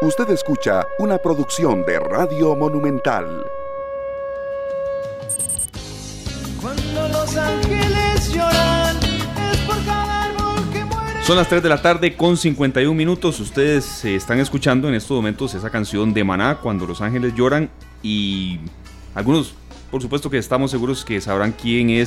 Usted escucha una producción de Radio Monumental. Cuando los ángeles lloran, es por cada árbol que muere. Son las 3 de la tarde con 51 minutos. Ustedes están escuchando en estos momentos esa canción de Maná, Cuando los ángeles lloran. Y algunos, por supuesto que estamos seguros que sabrán quién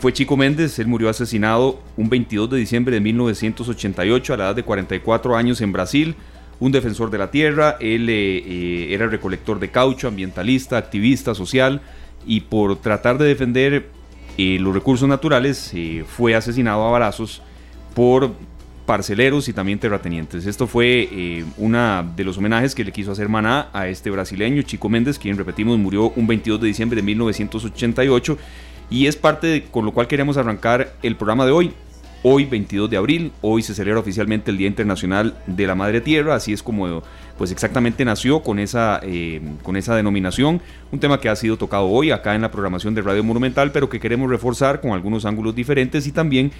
fue Chico Méndez. Él murió asesinado un 22 de diciembre de 1988 a la edad de 44 años en Brasil. Un defensor de la tierra, él era recolector de caucho, ambientalista, activista, social, y por tratar de defender los recursos naturales fue asesinado a balazos por parceleros y también terratenientes. Esto fue uno de los homenajes que le quiso hacer Maná a este brasileño, Chico Méndez, quien, repetimos, murió un 22 de diciembre de 1988, y es parte con lo cual queremos arrancar el programa de hoy. Hoy, 22 de abril, hoy se celebra oficialmente el Día Internacional de la Madre Tierra, así es como pues exactamente nació con esa denominación, un tema que ha sido tocado hoy acá en la programación de Radio Monumental, pero que queremos reforzar con algunos ángulos diferentes y también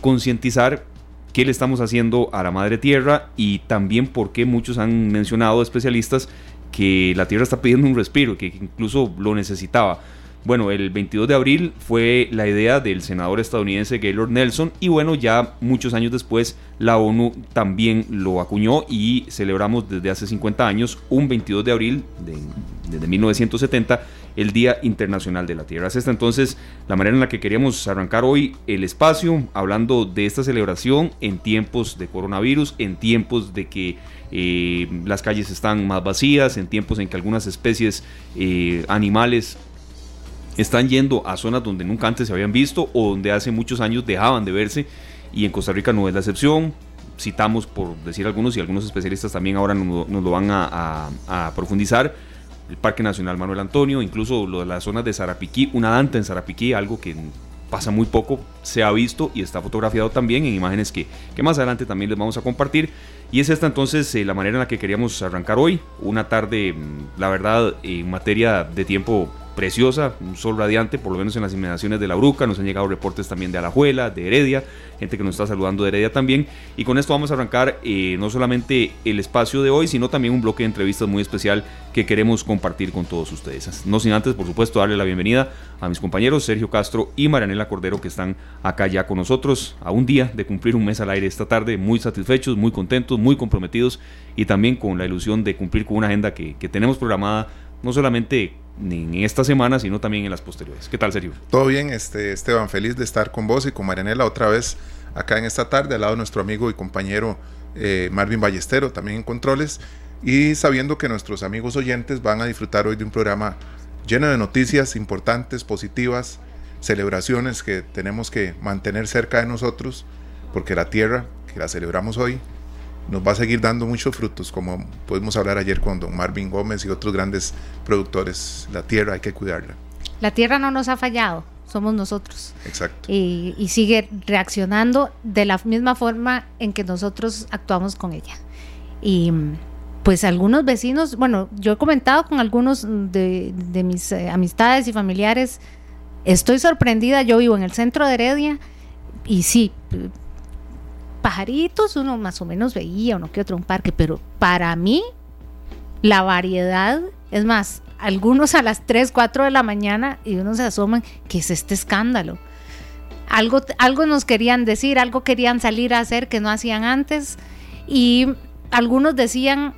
concientizar qué le estamos haciendo a la Madre Tierra, y también porque muchos han mencionado, especialistas, que la Tierra está pidiendo un respiro, que incluso lo necesitaba. Bueno, el 22 de abril fue la idea del senador estadounidense Gaylord Nelson, y bueno, ya muchos años después la ONU también lo acuñó y celebramos desde hace 50 años, un 22 de abril desde 1970, el Día Internacional de la Tierra. Es esta entonces la manera en la que queríamos arrancar hoy el espacio, hablando de esta celebración en tiempos de coronavirus, en tiempos de que las calles están más vacías, en tiempos en que algunas especies animales están yendo a zonas donde nunca antes se habían visto o donde hace muchos años dejaban de verse, y en Costa Rica no es la excepción. Citamos, por decir algunos, y algunos especialistas también ahora nos lo van a profundizar, el Parque Nacional Manuel Antonio, incluso las zonas de Sarapiquí, una danta en Sarapiquí, algo que pasa muy poco, se ha visto y está fotografiado también en imágenes que más adelante también les vamos a compartir. Y es esta entonces la manera en la que queríamos arrancar hoy, una tarde, la verdad, en materia de tiempo preciosa, un sol radiante, por lo menos en las inmediaciones de La Bruca. Nos han llegado reportes también de Alajuela, de Heredia, gente que nos está saludando de Heredia también, y con esto vamos a arrancar no solamente el espacio de hoy, sino también un bloque de entrevistas muy especial que queremos compartir con todos ustedes. No sin antes, por supuesto, darle la bienvenida a mis compañeros Sergio Castro y Marianela Cordero, que están acá ya con nosotros a un día de cumplir un mes al aire esta tarde, muy satisfechos, muy contentos, muy comprometidos, y también con la ilusión de cumplir con una agenda que tenemos programada, no solamente en esta semana, sino también en las posteriores. ¿Qué tal, Sergio? Todo bien, Esteban, feliz de estar con vos y con Marianela otra vez acá en esta tarde, al lado de nuestro amigo y compañero Marvin Ballestero, también en controles, y sabiendo que nuestros amigos oyentes van a disfrutar hoy de un programa lleno de noticias importantes, positivas, celebraciones que tenemos que mantener cerca de nosotros, porque la tierra, que la celebramos hoy, nos va a seguir dando muchos frutos, como pudimos hablar ayer con don Marvin Gómez y otros grandes productores. La tierra hay que cuidarla. La tierra no nos ha fallado, somos nosotros. Exacto. Y sigue reaccionando de la misma forma en que nosotros actuamos con ella. Y pues algunos vecinos, bueno, yo he comentado con algunos de mis amistades y familiares, estoy sorprendida, yo vivo en el centro de Heredia, y sí, pajaritos uno más o menos veía, uno que otro, un parque, pero para mí la variedad, es más, algunos a las 3, 4 de la mañana y uno se asoman, ¿qué es este escándalo? Algo nos querían decir, algo querían salir a hacer que no hacían antes, y algunos decían,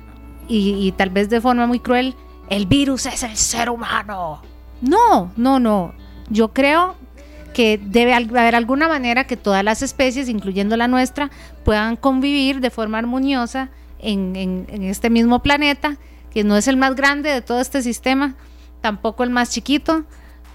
y tal vez de forma muy cruel, el virus es el ser humano. No, yo creo que debe haber alguna manera que todas las especies, incluyendo la nuestra, puedan convivir de forma armoniosa en este mismo planeta, que no es el más grande de todo este sistema, tampoco el más chiquito,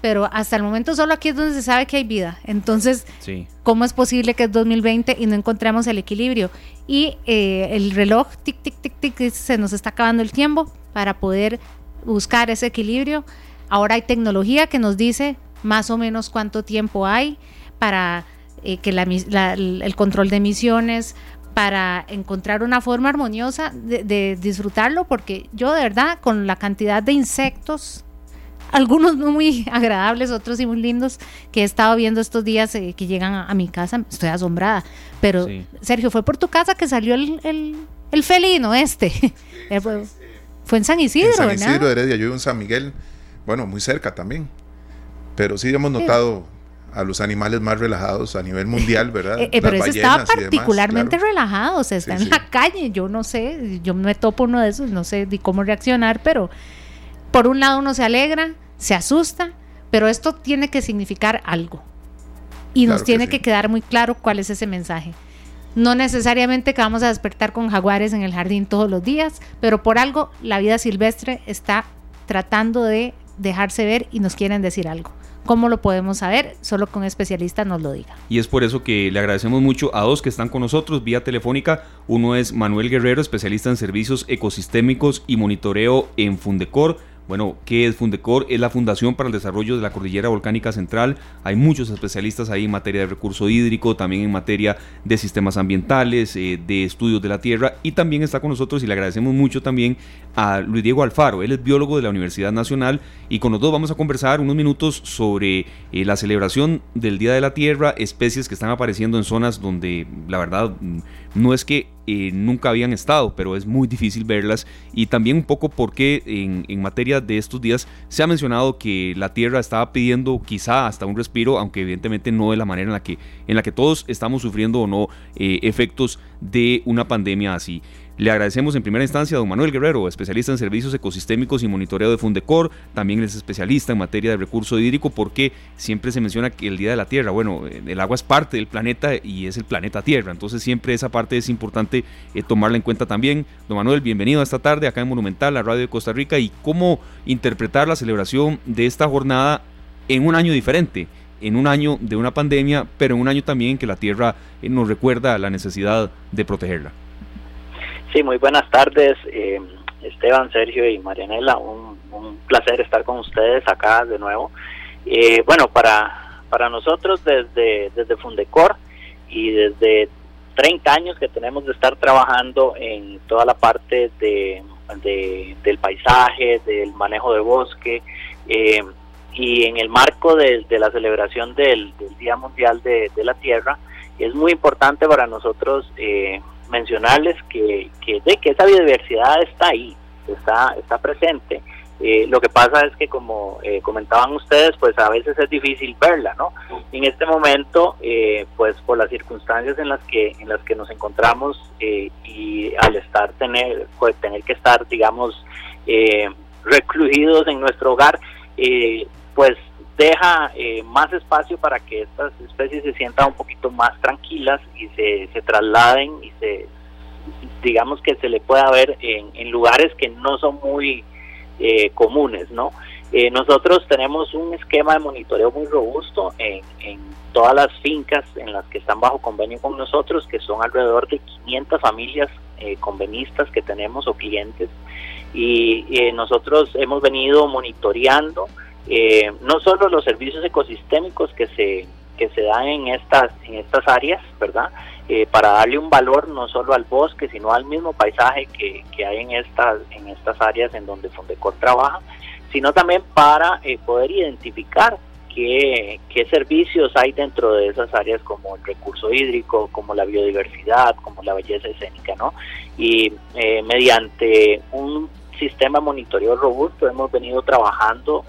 pero hasta el momento solo aquí es donde se sabe que hay vida. Entonces, sí, ¿cómo es posible que es 2020 y no encontremos el equilibrio? Y el reloj, tic, tic, tic, tic, se nos está acabando el tiempo para poder buscar ese equilibrio. Ahora hay tecnología que nos dice más o menos cuánto tiempo hay para que el control de emisiones, para encontrar una forma armoniosa de disfrutarlo, porque yo de verdad, con la cantidad de insectos, algunos muy agradables, otros y muy lindos, que he estado viendo estos días que llegan a mi casa, estoy asombrada. Pero sí, Sergio, fue por tu casa que salió el el felino este. Fue en San Isidro, ¿verdad? En San Isidro, Heredia, yo vivo en San Miguel, bueno, muy cerca también. Pero sí hemos notado a los animales más relajados a nivel mundial, ¿verdad? Pero ese estaba particularmente relajado, o sea, está en la calle, yo no sé, yo me topo uno de esos, no sé ni cómo reaccionar, pero por un lado uno se alegra, se asusta, pero esto tiene que significar algo. Y nos tiene que quedar muy claro cuál es ese mensaje. No necesariamente que vamos a despertar con jaguares en el jardín todos los días, pero por algo la vida silvestre está tratando de dejarse ver y nos quieren decir algo. ¿Cómo lo podemos saber? Solo que un especialista nos lo diga. Y es por eso que le agradecemos mucho a dos que están con nosotros vía telefónica. Uno es Manuel Guerrero, especialista en servicios ecosistémicos y monitoreo en Fundecor. Bueno, ¿qué es Fundecor? Es la Fundación para el Desarrollo de la Cordillera Volcánica Central. Hay muchos especialistas ahí en materia de recurso hídrico, también en materia de sistemas ambientales, de estudios de la tierra, y también está con nosotros, y le agradecemos mucho también, a Luis Diego Alfaro. Él es biólogo de la Universidad Nacional, y con los dos vamos a conversar unos minutos sobre la celebración del Día de la Tierra, especies que están apareciendo en zonas donde la verdad no es que nunca habían estado, pero es muy difícil verlas, y también un poco porque en materia de estos días se ha mencionado que la tierra estaba pidiendo quizá hasta un respiro, aunque evidentemente no de la manera en la que todos estamos sufriendo o no efectos de una pandemia así. Le agradecemos en primera instancia a don Manuel Guerrero, especialista en servicios ecosistémicos y monitoreo de Fundecor, también es especialista en materia de recurso hídrico, porque siempre se menciona que el Día de la Tierra, bueno, el agua es parte del planeta y es el planeta Tierra, entonces siempre esa parte es importante tomarla en cuenta también. Don Manuel, bienvenido a esta tarde acá en Monumental, la radio de Costa Rica, y cómo interpretar la celebración de esta jornada en un año diferente, en un año de una pandemia, pero en un año también que la Tierra nos recuerda la necesidad de protegerla. Sí, muy buenas tardes, Esteban, Sergio y Marianela, un placer estar con ustedes acá de nuevo. Bueno, para nosotros desde Fundecor y desde 30 años que tenemos de estar trabajando en toda la parte del paisaje, del manejo de bosque, y en el marco de la celebración del Día Mundial de la Tierra, es muy importante para nosotros mencionarles que esa biodiversidad está ahí, está presente. Lo que pasa es que, como comentaban ustedes, pues a veces es difícil verla, ¿no? En este momento, pues por las circunstancias en las que nos encontramos, y al tener que estar, digamos, recluidos en nuestro hogar, pues deja más espacio para que estas especies se sientan un poquito más tranquilas y se trasladen y digamos que se le pueda ver en lugares que no son muy comunes, ¿no? Nosotros tenemos un esquema de monitoreo muy robusto en todas las fincas en las que están bajo convenio con nosotros, que son alrededor de 500 familias convenistas que tenemos, o clientes, y nosotros hemos venido monitoreando no solo los servicios ecosistémicos que se dan en estas áreas, ¿verdad? Para darle un valor no solo al bosque, sino al mismo paisaje que hay en estas áreas en donde Fundecor trabaja, sino también para poder identificar qué servicios hay dentro de esas áreas, como el recurso hídrico, como la biodiversidad, como la belleza escénica, ¿no? Y mediante un sistema monitoreo robusto hemos venido trabajando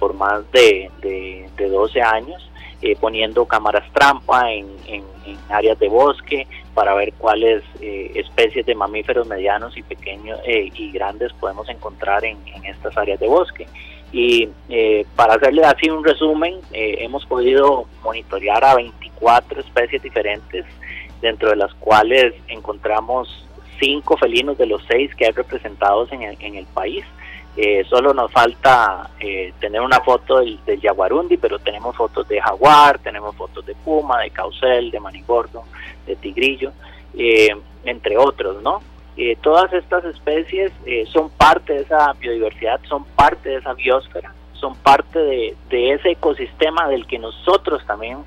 por más de 12 años, poniendo cámaras trampa en áreas de bosque para ver cuáles especies de mamíferos medianos y pequeños y grandes podemos encontrar en estas áreas de bosque. Y para hacerle así un resumen, hemos podido monitorear a 24 especies diferentes, dentro de las cuales encontramos 5 felinos de los 6 que hay representados en el país. Solo nos falta tener una foto del yaguarundi, pero tenemos fotos de jaguar, tenemos fotos de puma, de caucel, de manigordo, de tigrillo, entre otros, ¿no? Todas estas especies son parte de esa biodiversidad, son parte de esa biosfera, son parte de ese ecosistema del que nosotros también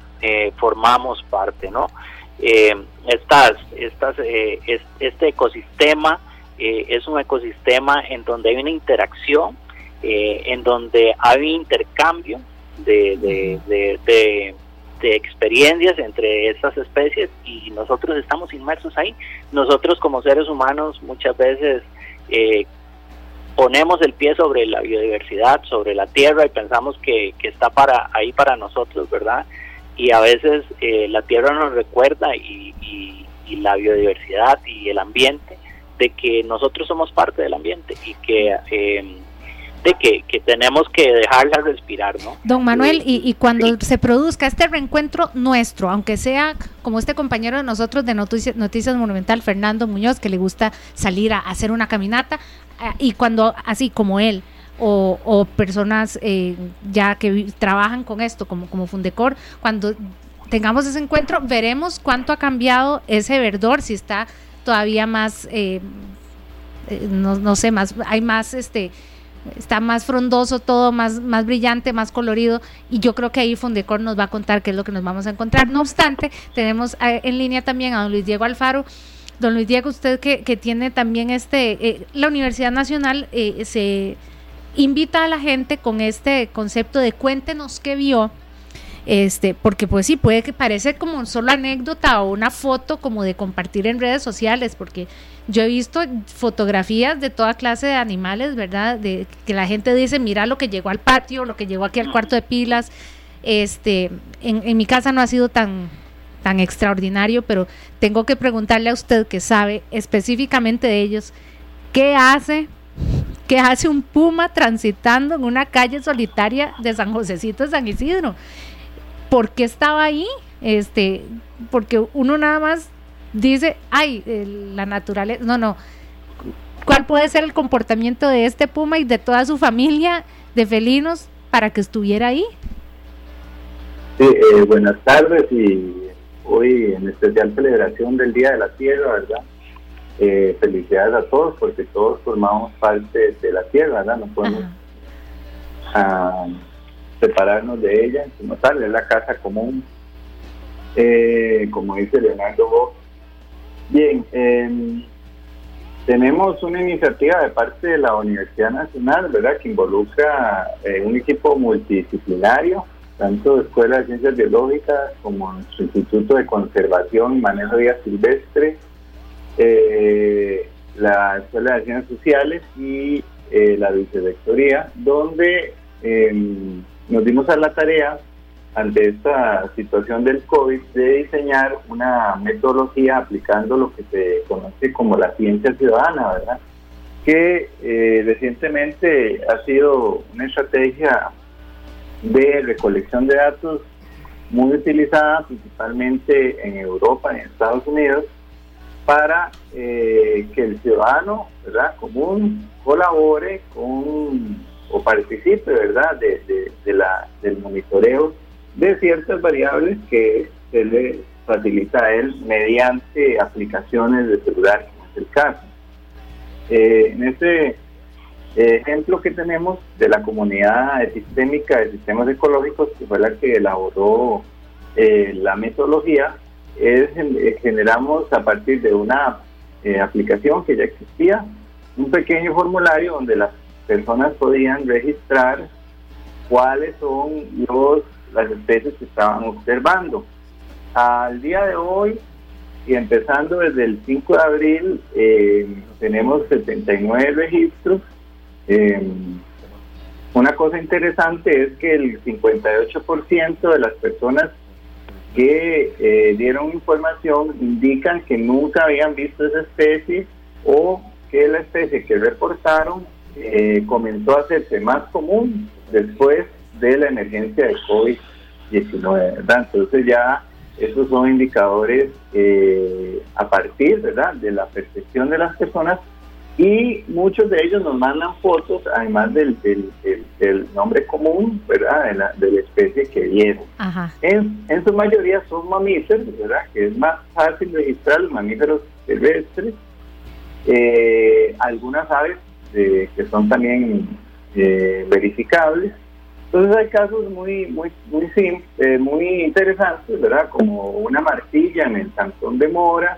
formamos parte, ¿no? Este ecosistema es un ecosistema en donde hay una interacción, en donde hay intercambio de de experiencias entre estas especies, y nosotros estamos inmersos ahí. Nosotros como seres humanos muchas veces ponemos el pie sobre la biodiversidad, sobre la tierra, y pensamos que está para ahí para nosotros, ¿verdad? Y a veces la tierra nos recuerda y la biodiversidad y el ambiente de que nosotros somos parte del ambiente y que de que tenemos que dejarla respirar, ¿no? Don Manuel, y cuando sí se produzca este reencuentro nuestro, aunque sea como este compañero de nosotros de Noticias Monumental, Fernando Muñoz, que le gusta salir a hacer una caminata, y cuando así como él o personas ya que trabajan con esto como Fundecor, cuando tengamos ese encuentro, veremos cuánto ha cambiado ese verdor, si está todavía más no sé, más hay más está más frondoso todo, más brillante, más colorido, y yo creo que ahí Fundecor nos va a contar qué es lo que nos vamos a encontrar. No obstante, tenemos en línea también a don Luis Diego Alfaro. Don Luis Diego, usted que tiene también la Universidad Nacional se invita a la gente con este concepto de cuéntenos qué vio, porque pues sí, puede que parece como solo anécdota o una foto como de compartir en redes sociales, porque yo he visto fotografías de toda clase de animales, ¿verdad? De que la gente dice, mira lo que llegó al patio, lo que llegó aquí al cuarto de pilas. En mi casa no ha sido tan extraordinario, pero tengo que preguntarle a usted que sabe específicamente de ellos, ¿qué hace un puma transitando en una calle solitaria de San Josecito de San Isidro? ¿Por qué estaba ahí? Porque uno nada más dice, ay, la naturaleza, no, ¿cuál puede ser el comportamiento de este puma y de toda su familia de felinos para que estuviera ahí? Sí, buenas tardes, y hoy en especial celebración del Día de la Tierra, ¿verdad? Felicidades a todos, porque todos formamos parte de la tierra, ¿verdad? No podemos separarnos de ella, como tal, es la casa común, como dice Leonardo Boff. Bien, tenemos una iniciativa de parte de la Universidad Nacional, ¿verdad?, que involucra un equipo multidisciplinario, tanto de Escuela de Ciencias Biológicas como nuestro Instituto de Conservación y Manejo de Vida Silvestre, la Escuela de Ciencias Sociales y la Vicerrectoría, donde nos dimos a la tarea, ante esta situación del COVID, de diseñar una metodología aplicando lo que se conoce como la ciencia ciudadana, ¿verdad?, que recientemente ha sido una estrategia de recolección de datos muy utilizada principalmente en Europa y en Estados Unidos, para que el ciudadano, ¿verdad?, común colabore con o participe, ¿verdad?, del monitoreo de ciertas variables que se le facilita a él mediante aplicaciones de celular, como es el caso. En este ejemplo que tenemos de la comunidad epistémica de sistemas ecológicos, que fue la que elaboró la metodología, generamos a partir de una aplicación que ya existía, un pequeño formulario donde las personas podían registrar cuáles son las especies que estaban observando. Al día de hoy, y empezando desde el 5 de abril, tenemos 79 registros. Una cosa interesante es que el 58% de las personas que dieron información indican que nunca habían visto esa especie, o que la especie que reportaron comenzó a hacerse más común después de la emergencia de COVID-19, ¿verdad? Entonces ya esos son indicadores a partir, ¿verdad?, de la percepción de las personas, y muchos de ellos nos mandan fotos, además del nombre común, ¿verdad?, de la especie que vieron. Ajá. En su mayoría son mamíferos, ¿verdad?, que es más fácil registrar los mamíferos terrestres, algunas aves que son también verificables. Entonces hay casos muy simples, muy interesantes, ¿verdad?, como una martilla en el cantón de Mora,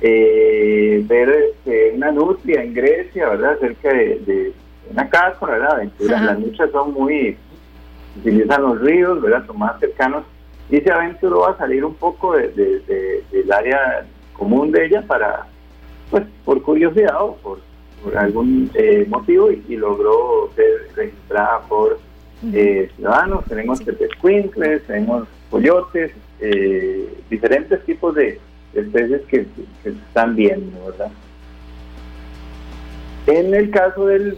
ver una nutria en Grecia, ¿verdad?, cerca de una casa, ¿verdad? Aventuras. Las nutrias son utilizan los ríos, ¿verdad?, son más cercanos y se aventuró a salir un poco del área común de ella para, pues, por curiosidad o por algún motivo, y logró ser registrada por ciudadanos. Tenemos tepezcuincles, tenemos coyotes, diferentes tipos de especies que están viendo, ¿verdad? En el caso del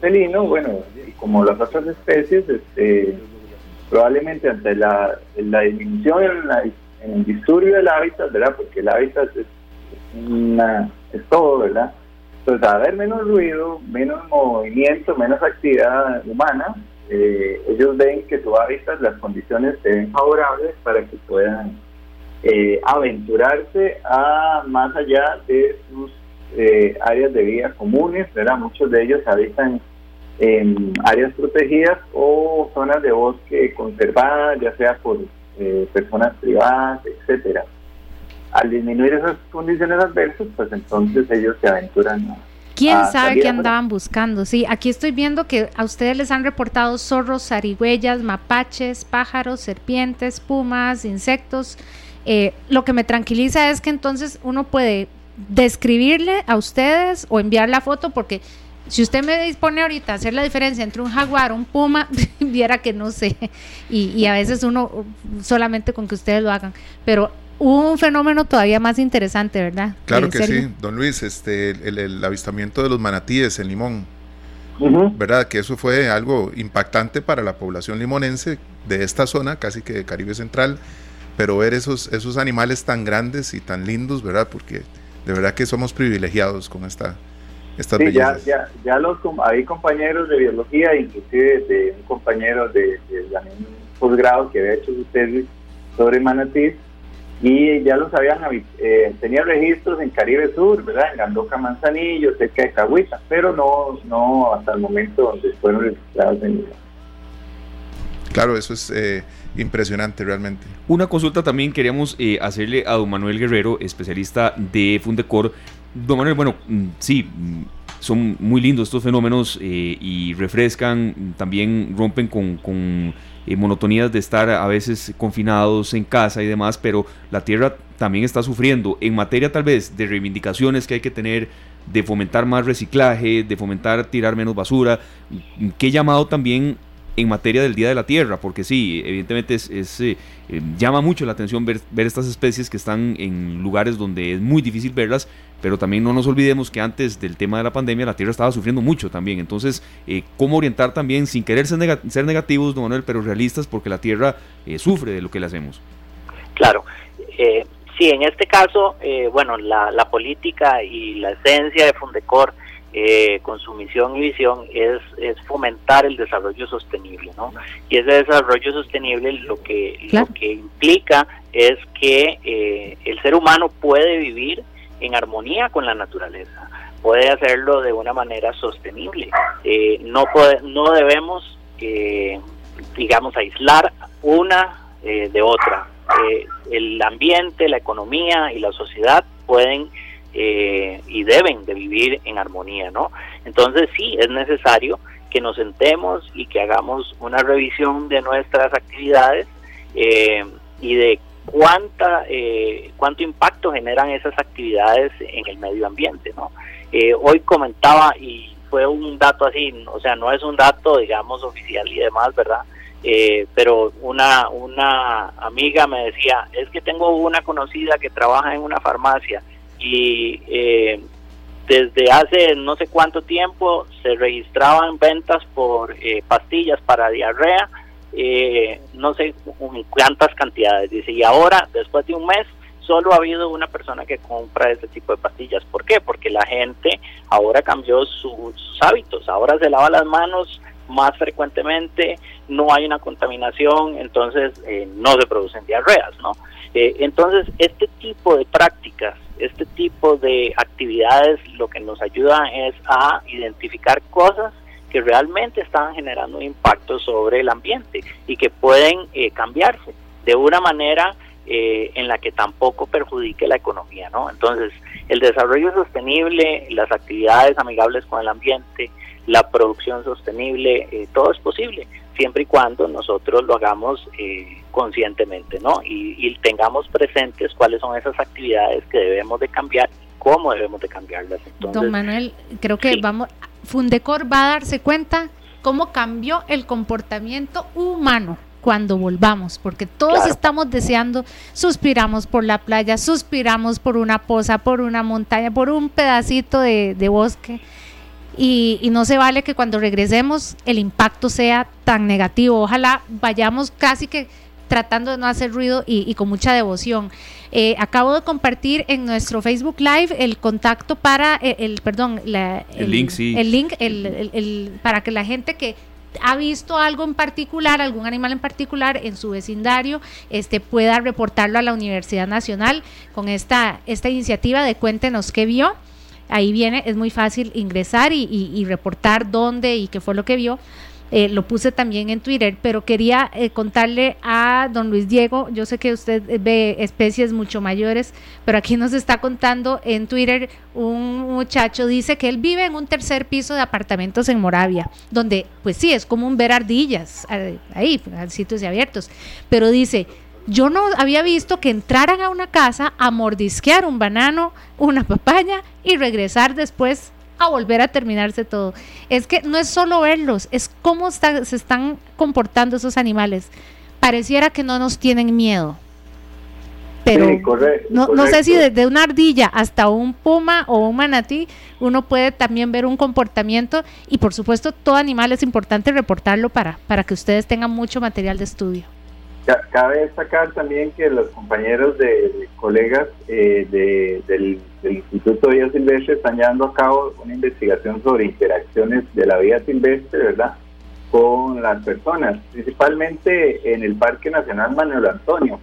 felino, bueno, como las otras especies, probablemente ante la disminución en el disturbio del hábitat, ¿verdad? Porque el hábitat es todo, ¿verdad? Entonces, al haber menos ruido, menos movimiento, menos actividad humana, ellos ven que su hábitat, las condiciones se ven favorables para que puedan aventurarse más allá de sus áreas de vida comunes, ¿verdad? Muchos de ellos habitan en áreas protegidas o zonas de bosque conservadas, ya sea por personas privadas, etcétera. Al disminuir esas condiciones adversas, pues entonces ellos se aventuran ¿Quién sabe qué andaban buscando? Sí, aquí estoy viendo que a ustedes les han reportado zorros, zarigüeyas, mapaches, pájaros, serpientes, pumas, insectos. Lo que me tranquiliza es que entonces uno puede describirle a ustedes o enviar la foto, porque si usted me dispone ahorita a hacer la diferencia entre un jaguar, un puma, viera que no sé, y a veces uno solamente con que ustedes lo hagan, pero hubo un fenómeno todavía más interesante, ¿verdad? Claro que sí, don Luis, el avistamiento de los manatíes en Limón, uh-huh, ¿verdad? Que eso fue algo impactante para la población limonense de esta zona, casi que de Caribe Central, pero ver esos animales tan grandes y tan lindos, ¿verdad? Porque de verdad que somos privilegiados con estas bellezas. Ya hay compañeros de biología, inclusive de un compañero de un posgrado que había hecho su tesis sobre manatís, y ya los habían tenía registros en Caribe Sur, ¿verdad? En Gandoca, Manzanillo, cerca de Cahuita, pero no hasta el momento donde fueron registrados en Limón. Claro, eso es impresionante realmente. Una consulta también queríamos hacerle a don Manuel Guerrero, especialista de Fundecor. Don Manuel, bueno, sí, son muy lindos estos fenómenos y refrescan, también rompen con monotonías de estar a veces confinados en casa y demás, pero la tierra también está sufriendo en materia tal vez de reivindicaciones que hay que tener, de fomentar más reciclaje, de fomentar tirar menos basura, que he llamado también en materia del Día de la Tierra, porque sí, evidentemente llama mucho la atención ver estas especies que están en lugares donde es muy difícil verlas, pero también no nos olvidemos que antes del tema de la pandemia la Tierra estaba sufriendo mucho también. Entonces, ¿cómo orientar también, sin querer ser negativos, don Manuel, pero realistas, porque la Tierra sufre de lo que le hacemos? Claro, sí, en este caso, bueno, la política y la esencia de Fundecor, con su misión y visión, es fomentar el desarrollo sostenible, ¿no? Y ese desarrollo sostenible lo que implica es que el ser humano puede vivir en armonía con la naturaleza, puede hacerlo de una manera sostenible. No debemos, digamos, aislar una de otra. El ambiente, la economía y la sociedad pueden y deben de vivir en armonía, ¿no? Entonces sí, es necesario que nos sentemos y que hagamos una revisión de nuestras actividades y de cuánto impacto generan esas actividades en el medio ambiente, ¿no? Hoy comentaba, y fue un dato así, o sea, no es un dato, digamos, oficial y demás, ¿verdad? Pero una amiga me decía, es que tengo una conocida que trabaja en una farmacia, y desde hace no sé cuánto tiempo se registraban ventas por pastillas para diarrea, no sé cuántas cantidades, dice, y ahora después de un mes solo ha habido una persona que compra este tipo de pastillas. ¿Por qué? Porque la gente ahora cambió sus hábitos, ahora se lava las manos más frecuentemente, no hay una contaminación, entonces no se producen diarreas, ¿no? Entonces este tipo de prácticas, este tipo de actividades lo que nos ayuda es a identificar cosas que realmente están generando un impacto sobre el ambiente y que pueden cambiarse de una manera en la que tampoco perjudique la economía, ¿no? Entonces, el desarrollo sostenible, las actividades amigables con el ambiente, la producción sostenible, todo es posible, siempre y cuando nosotros lo hagamos conscientemente, ¿no? Y tengamos presentes cuáles son esas actividades que debemos de cambiar, cómo debemos de cambiarlas. Entonces, don Manuel, creo que sí. Fundecor va a darse cuenta cómo cambió el comportamiento humano cuando volvamos, porque todos estamos deseando, suspiramos por la playa, suspiramos por una poza, por una montaña, por un pedacito de bosque, y no se vale que cuando regresemos el impacto sea tan negativo. Ojalá vayamos casi que tratando de no hacer ruido y con mucha devoción. Acabo de compartir en nuestro Facebook Live el contacto para el link para que la gente que ha visto algo en particular, algún animal en particular en su vecindario, pueda reportarlo a la Universidad Nacional con esta iniciativa de Cuéntenos qué vio. Ahí viene, es muy fácil ingresar y reportar dónde y qué fue lo que vio. Lo puse también en Twitter, pero quería contarle a don Luis Diego, yo sé que usted ve especies mucho mayores, pero aquí nos está contando en Twitter un muchacho, dice que él vive en un tercer piso de apartamentos en Moravia, donde pues sí, es común ver ardillas ahí, en sitios abiertos, pero dice, yo no había visto que entraran a una casa a mordisquear un banano, una papaya y regresar después a volver a terminarse todo. Es que no es solo verlos, es cómo se están comportando esos animales. Pareciera que no nos tienen miedo, pero sí, correcto. No sé si desde una ardilla hasta un puma o un manatí uno puede también ver un comportamiento, y por supuesto todo animal es importante reportarlo para que ustedes tengan mucho material de estudio. Cabe destacar también que los compañeros de colegas del Instituto de Vida Silvestre están llevando a cabo una investigación sobre interacciones de la vida silvestre, ¿verdad?, con las personas, principalmente en el Parque Nacional Manuel Antonio.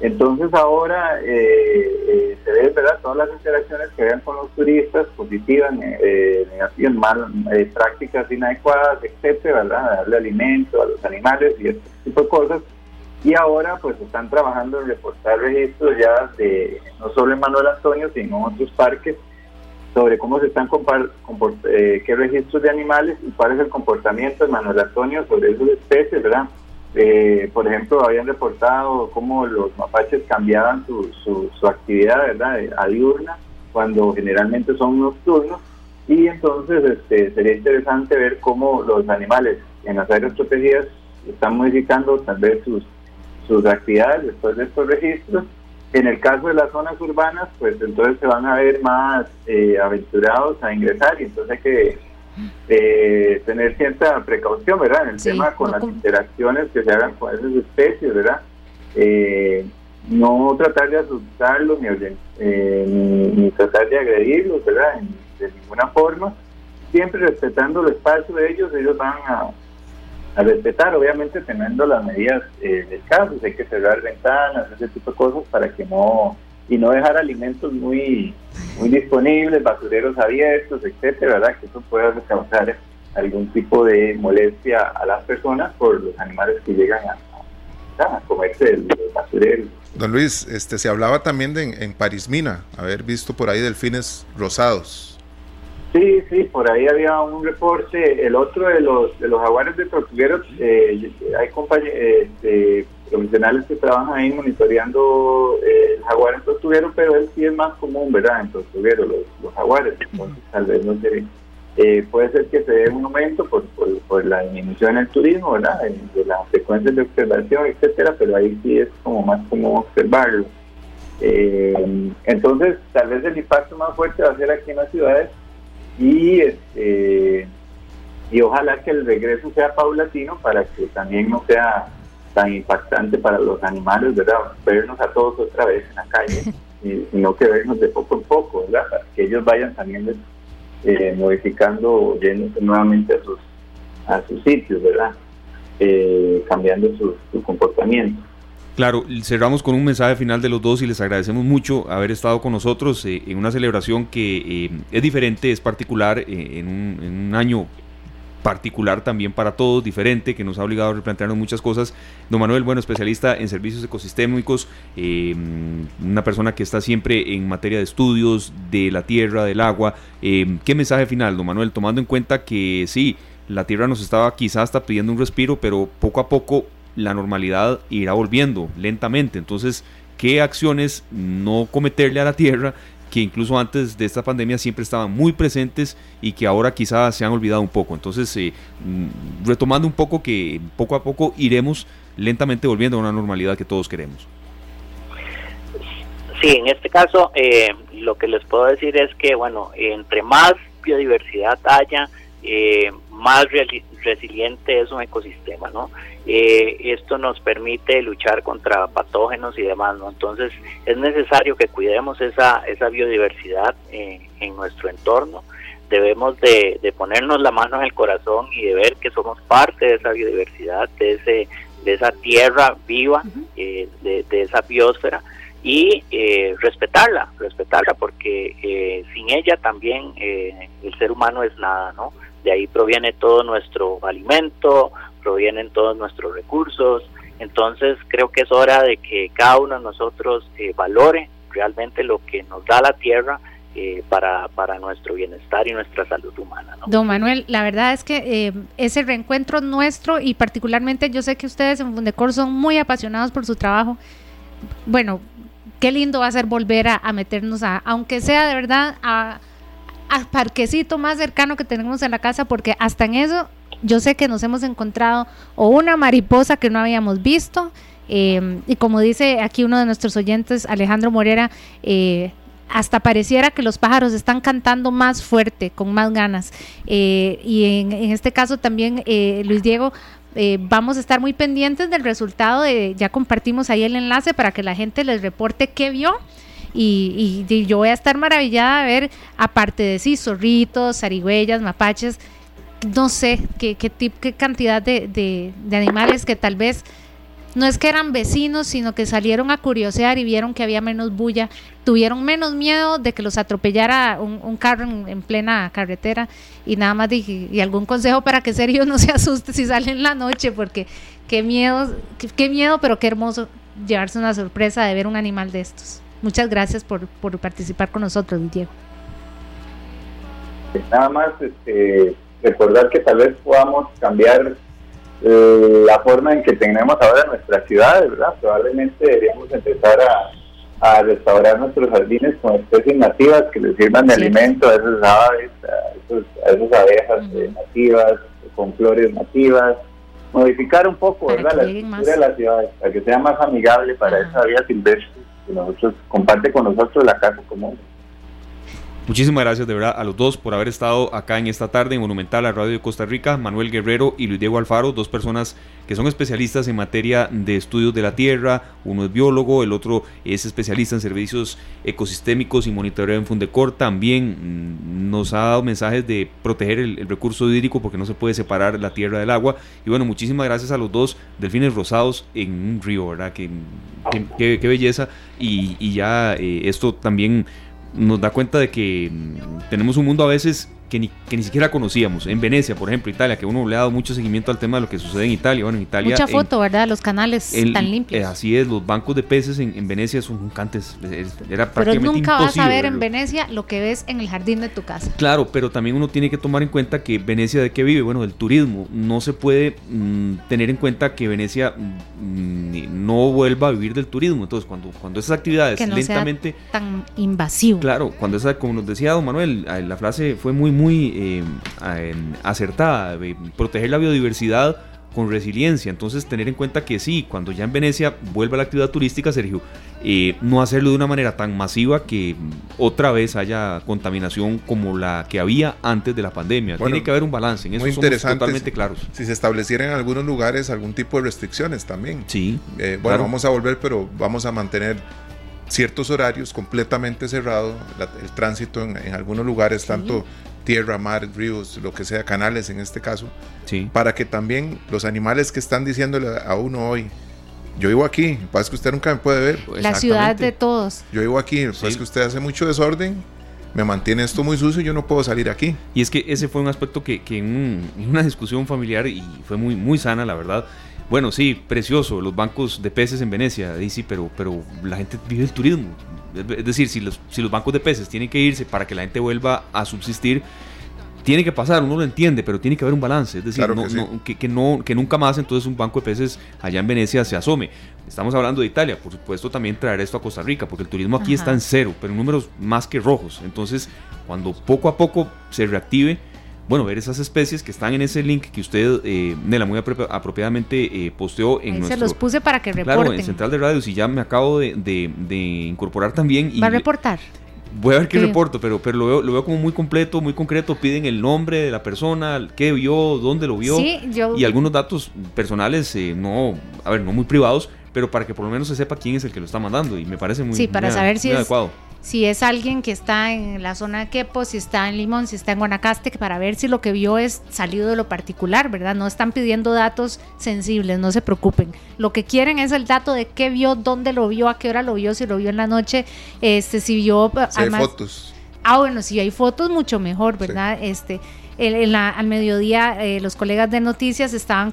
Entonces ahora se ven, ¿verdad?, todas las interacciones que vean con los turistas, positivas, negativas, prácticas inadecuadas, etcétera, ¿verdad?, darle alimento a los animales y este tipo de cosas. Y ahora pues están trabajando en reportar registros ya de, no solo en Manuel Antonio, sino en otros parques, sobre cómo se están qué registros de animales y cuál es el comportamiento de Manuel Antonio sobre esas especies, ¿verdad? Por ejemplo, habían reportado cómo los mapaches cambiaban su actividad, ¿verdad?, a diurna, cuando generalmente son nocturnos. Y entonces sería interesante ver cómo los animales en las áreas protegidas están modificando tal vez sus actividades después de estos registros. En el caso de las zonas urbanas, pues entonces se van a ver más aventurados a ingresar, y entonces hay que tener cierta precaución, ¿verdad?, en el tema con las interacciones que se hagan con esas especies, ¿verdad? No tratar de asustarlos ni tratar de agredirlos, ¿verdad?, de ninguna forma, siempre respetando el espacio de ellos. Ellos van a respetar, obviamente teniendo las medidas del caso. Hay que cerrar ventanas, ese tipo de cosas, para que no dejar alimentos muy, muy disponibles, basureros abiertos, etcétera, ¿verdad?, que eso pueda causar algún tipo de molestia a las personas por los animales que llegan a comerse el basurero. Don Luis, se hablaba también de en Parismina, haber visto por ahí delfines rosados. Sí, por ahí había un reporte. El otro de los jaguares de tortugueros, hay profesionales que trabajan ahí monitoreando el jaguar en tortuguero, pero él sí es más común, ¿verdad?, en tortuguero, los jaguares. Entonces tal vez no se puede ser que se dé un aumento por la disminución en el turismo, ¿verdad?, de las frecuencias de observación, etcétera, pero ahí sí es como más común observarlo. Entonces tal vez el impacto más fuerte va a ser aquí en las ciudades. Y ojalá que el regreso sea paulatino, para que también no sea tan impactante para los animales, ¿verdad?, vernos a todos otra vez en la calle, sino que vernos de poco en poco, ¿verdad?, para que ellos vayan también modificando, yéndose nuevamente a sus sitios, ¿verdad?, cambiando su comportamiento. Claro, cerramos con un mensaje final de los dos y les agradecemos mucho haber estado con nosotros en una celebración que es diferente, es particular, en un año particular también para todos, diferente, que nos ha obligado a replantearnos muchas cosas. Don Manuel, bueno, especialista en servicios ecosistémicos, una persona que está siempre en materia de estudios de la tierra, del agua. ¿Qué mensaje final, don Manuel, tomando en cuenta que sí, la tierra nos estaba quizás hasta pidiendo un respiro, pero poco a poco la normalidad irá volviendo lentamente. Entonces, ¿qué acciones no cometerle a la tierra que incluso antes de esta pandemia siempre estaban muy presentes y que ahora quizás se han olvidado un poco? Entonces, retomando un poco que poco a poco iremos lentamente volviendo a una normalidad que todos queremos. Sí, en este caso lo que les puedo decir es que, bueno, entre más biodiversidad haya, más resiliente es un ecosistema, ¿no? Esto nos permite luchar contra patógenos y demás, ¿no? Entonces es necesario que cuidemos esa biodiversidad en nuestro entorno. Debemos de ponernos la mano en el corazón y de ver que somos parte de esa biodiversidad, de esa tierra viva, de esa biosfera, y respetarla, porque sin ella también el ser humano es nada, ¿no? De ahí proviene todo nuestro alimento, provienen todos nuestros recursos. Entonces creo que es hora de que cada uno de nosotros valore realmente lo que nos da la tierra para nuestro bienestar y nuestra salud humana, ¿no? Don Manuel, la verdad es que ese reencuentro nuestro, y particularmente yo sé que ustedes en Fundecor son muy apasionados por su trabajo, bueno, qué lindo va a ser volver a meternos aunque sea de verdad al parquecito más cercano que tenemos en la casa, porque hasta en eso yo sé que nos hemos encontrado o una mariposa que no habíamos visto, y como dice aquí uno de nuestros oyentes, Alejandro Morera, hasta pareciera que los pájaros están cantando más fuerte, con más ganas, y en este caso también, Luis Diego, vamos a estar muy pendientes del resultado, ya compartimos ahí el enlace para que la gente les reporte qué vio. Y yo voy a estar maravillada a ver, aparte de sí, zorritos, zarigüeyas, mapaches, no sé qué cantidad de animales que tal vez no es que eran vecinos, sino que salieron a curiosear y vieron que había menos bulla, tuvieron menos miedo de que los atropellara un carro en plena carretera. Y nada más dije, y algún consejo para que Sergio no se asuste si sale en la noche, porque qué miedo, pero qué hermoso llevarse una sorpresa de ver un animal de estos. Muchas gracias por participar con nosotros, Diego. Nada más recordar que tal vez podamos cambiar la forma en que tenemos ahora nuestras ciudades, ¿verdad? Probablemente deberíamos empezar a restaurar nuestros jardines con especies nativas que les sirvan de alimento a esas aves, a esas abejas nativas, con flores nativas. Modificar un poco, ¿verdad?, la estructura de las ciudades para que sea más amigable para esa vida silvestre. Nosotros, comparte con nosotros la casa común. Muchísimas gracias de verdad a los dos por haber estado acá en esta tarde en Monumental, a Radio de Costa Rica, Manuel Guerrero y Luis Diego Alfaro, dos personas que son especialistas en materia de estudios de la tierra. Uno es biólogo, el otro es especialista en servicios ecosistémicos y monitoreo en Fundecor. También nos ha dado mensajes de proteger el recurso hídrico, porque no se puede separar la tierra del agua. Y bueno, muchísimas gracias a los dos. Delfines rosados en un río, ¿verdad? Qué belleza. Y ya esto también nos da cuenta de que tenemos un mundo a veces que ni siquiera conocíamos. En Venecia, por ejemplo, Italia, que uno le ha dado mucho seguimiento al tema de lo que sucede en Italia. Bueno, en Italia mucha foto, ¿verdad? Los canales tan limpios. Así es, los bancos de peces en Venecia son antes era prácticamente imposible. Pero nunca vas a ver en Venecia lo que ves en el jardín de tu casa. Claro, pero también uno tiene que tomar en cuenta que Venecia, ¿de qué vive? Bueno, del turismo. No se puede tener en cuenta que Venecia no vuelva a vivir del turismo. Entonces, cuando esas actividades que no lentamente sea tan invasivo. Claro, cuando esa, como nos decía don Manuel, la frase fue muy acertada, proteger la biodiversidad con resiliencia. Entonces tener en cuenta que sí, cuando ya en Venecia vuelva la actividad turística, Sergio, no hacerlo de una manera tan masiva que otra vez haya contaminación como la que había antes de la pandemia. Bueno, tiene que haber un balance, en eso muy interesante, somos totalmente claros. Si se establecieran en algunos lugares algún tipo de restricciones también. Sí, bueno, claro. Vamos a volver, pero vamos a mantener ciertos horarios completamente cerrados, el tránsito en algunos lugares, tanto tierra, mar, ríos, lo que sea, canales en este caso, para que también los animales que están diciéndole a uno hoy, yo vivo aquí, pasa que usted nunca me puede ver. La ciudad de todos. Yo vivo aquí, pasa que usted hace mucho desorden, me mantiene esto muy sucio y yo no puedo salir aquí. Y es que ese fue un aspecto que en una discusión familiar, y fue muy, muy sana, la verdad. Bueno, sí, precioso, los bancos de peces en Venecia, sí, pero la gente vive el turismo. Es decir, si los bancos de peces tienen que irse para que la gente vuelva a subsistir, tiene que pasar, uno lo entiende, pero tiene que haber un balance, es decir, claro que, no, sí. que nunca más entonces un banco de peces allá en Venecia se asome. Estamos hablando de Italia, por supuesto también traer esto a Costa Rica, porque el turismo aquí está en cero, pero en números más que rojos. Entonces, cuando poco a poco se reactive, bueno, ver esas especies que están en ese link que usted, Nela, muy apropiadamente posteó en nuestro... Se los puse para que reporten. Claro, en Central de Radios, y ya me acabo de incorporar también. Y ¿va a reportar? Voy a ver qué reporto, pero lo veo como muy completo, muy concreto. Piden el nombre de la persona, qué vio, dónde lo vio, sí, y algunos datos personales, no muy privados, pero para que por lo menos se sepa quién es el que lo está mandando, y me parece muy adecuado. Sí, para saber si es... Si es alguien que está en la zona de Quepo, si está en Limón, si está en Guanacaste, para ver si lo que vio es salido de lo particular, ¿verdad? No están pidiendo datos sensibles, no se preocupen. Lo que quieren es el dato de qué vio, dónde lo vio, a qué hora lo vio, si lo vio en la noche, si vio... Si además, hay fotos. Ah, bueno, si hay fotos, mucho mejor, ¿verdad? Sí. Al mediodía los colegas de noticias estaban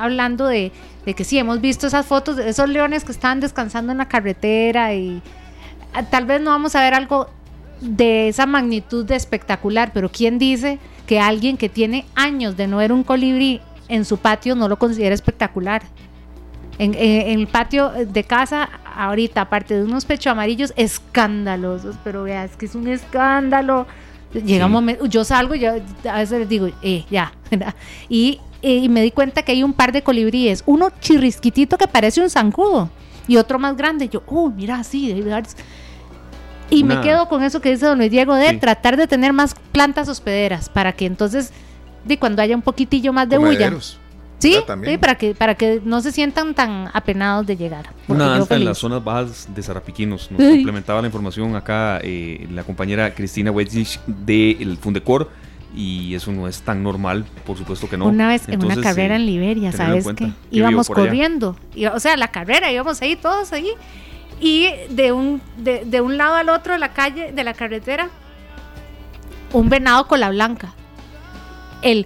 hablando de que sí, hemos visto esas fotos de esos leones que estaban descansando en la carretera y... Tal vez no vamos a ver algo de esa magnitud de espectacular, pero ¿quién dice que alguien que tiene años de no ver un colibrí en su patio no lo considera espectacular? En el patio de casa, ahorita, aparte de unos pechos amarillos escandalosos, pero vea, es que es un escándalo. Llega un momento, yo salgo, yo a veces les digo, ya, y me di cuenta que hay un par de colibríes, uno chirrisquitito que parece un zancudo, y otro más grande, yo, mira, sí, y me quedo con eso que dice don Luis Diego, de tratar de tener más plantas hospederas, para que entonces, de cuando haya un poquitillo más de bulla, ¿sí? Sí, para que no se sientan tan apenados de llegar. Una alta en las zonas bajas de Sarapiquí, nos complementaba la información acá la compañera Cristina Wedgich del Fundecor, y eso no es tan normal, por supuesto que no. Una vez entonces, en una carrera en Liberia, ¿sabes qué? Íbamos corriendo, la carrera, íbamos ahí todos ahí, y de un lado al otro de la calle, de la carretera, un venado cola blanca. El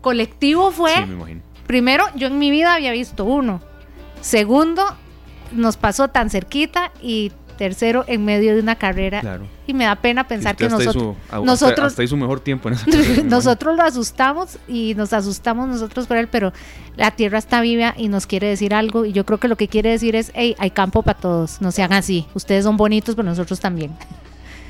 colectivo fue, sí, me imagino. Primero, yo en mi vida había visto uno. Segundo, nos pasó tan cerquita, y tercero, en medio de una carrera, y me da pena pensar que nosotros hasta hizo mejor tiempo en esa carrera, nosotros lo asustamos y nos asustamos nosotros por él, pero la tierra está viva y nos quiere decir algo, y yo creo que lo que quiere decir es, hay campo para todos, no sean así, ustedes son bonitos, pero nosotros también.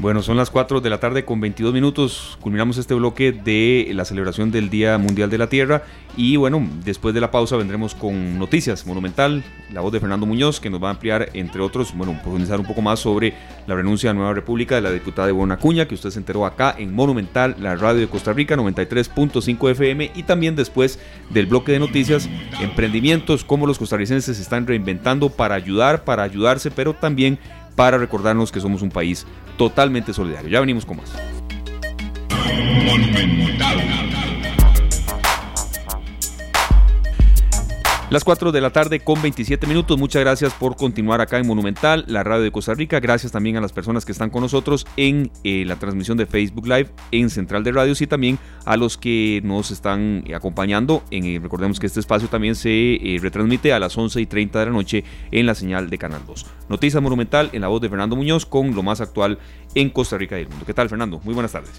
Bueno, son las 4:22 p.m, culminamos este bloque de la celebración del Día Mundial de la Tierra, y bueno, después de la pausa vendremos con Noticias Monumental, la voz de Fernando Muñoz, que nos va a ampliar, entre otros, profundizar un poco más sobre la renuncia a Nueva República de la diputada Ivonne Acuña, que usted se enteró acá en Monumental, la radio de Costa Rica, 93.5 FM, y también después del bloque de noticias, emprendimientos, cómo los costarricenses se están reinventando para ayudar, para ayudarse, pero también para recordarnos que somos un país totalmente solidario. Ya venimos con más. Las 4:27 p.m. Muchas gracias por continuar acá en Monumental, la radio de Costa Rica. Gracias también a las personas que están con nosotros en la transmisión de Facebook Live en Central de Radios, y también a los que nos están acompañando. Recordemos que este espacio también se retransmite a las 11:30 de la noche en la señal de Canal 2. Noticias Monumental en la voz de Fernando Muñoz, con lo más actual en Costa Rica y el mundo. ¿Qué tal, Fernando? Muy buenas tardes.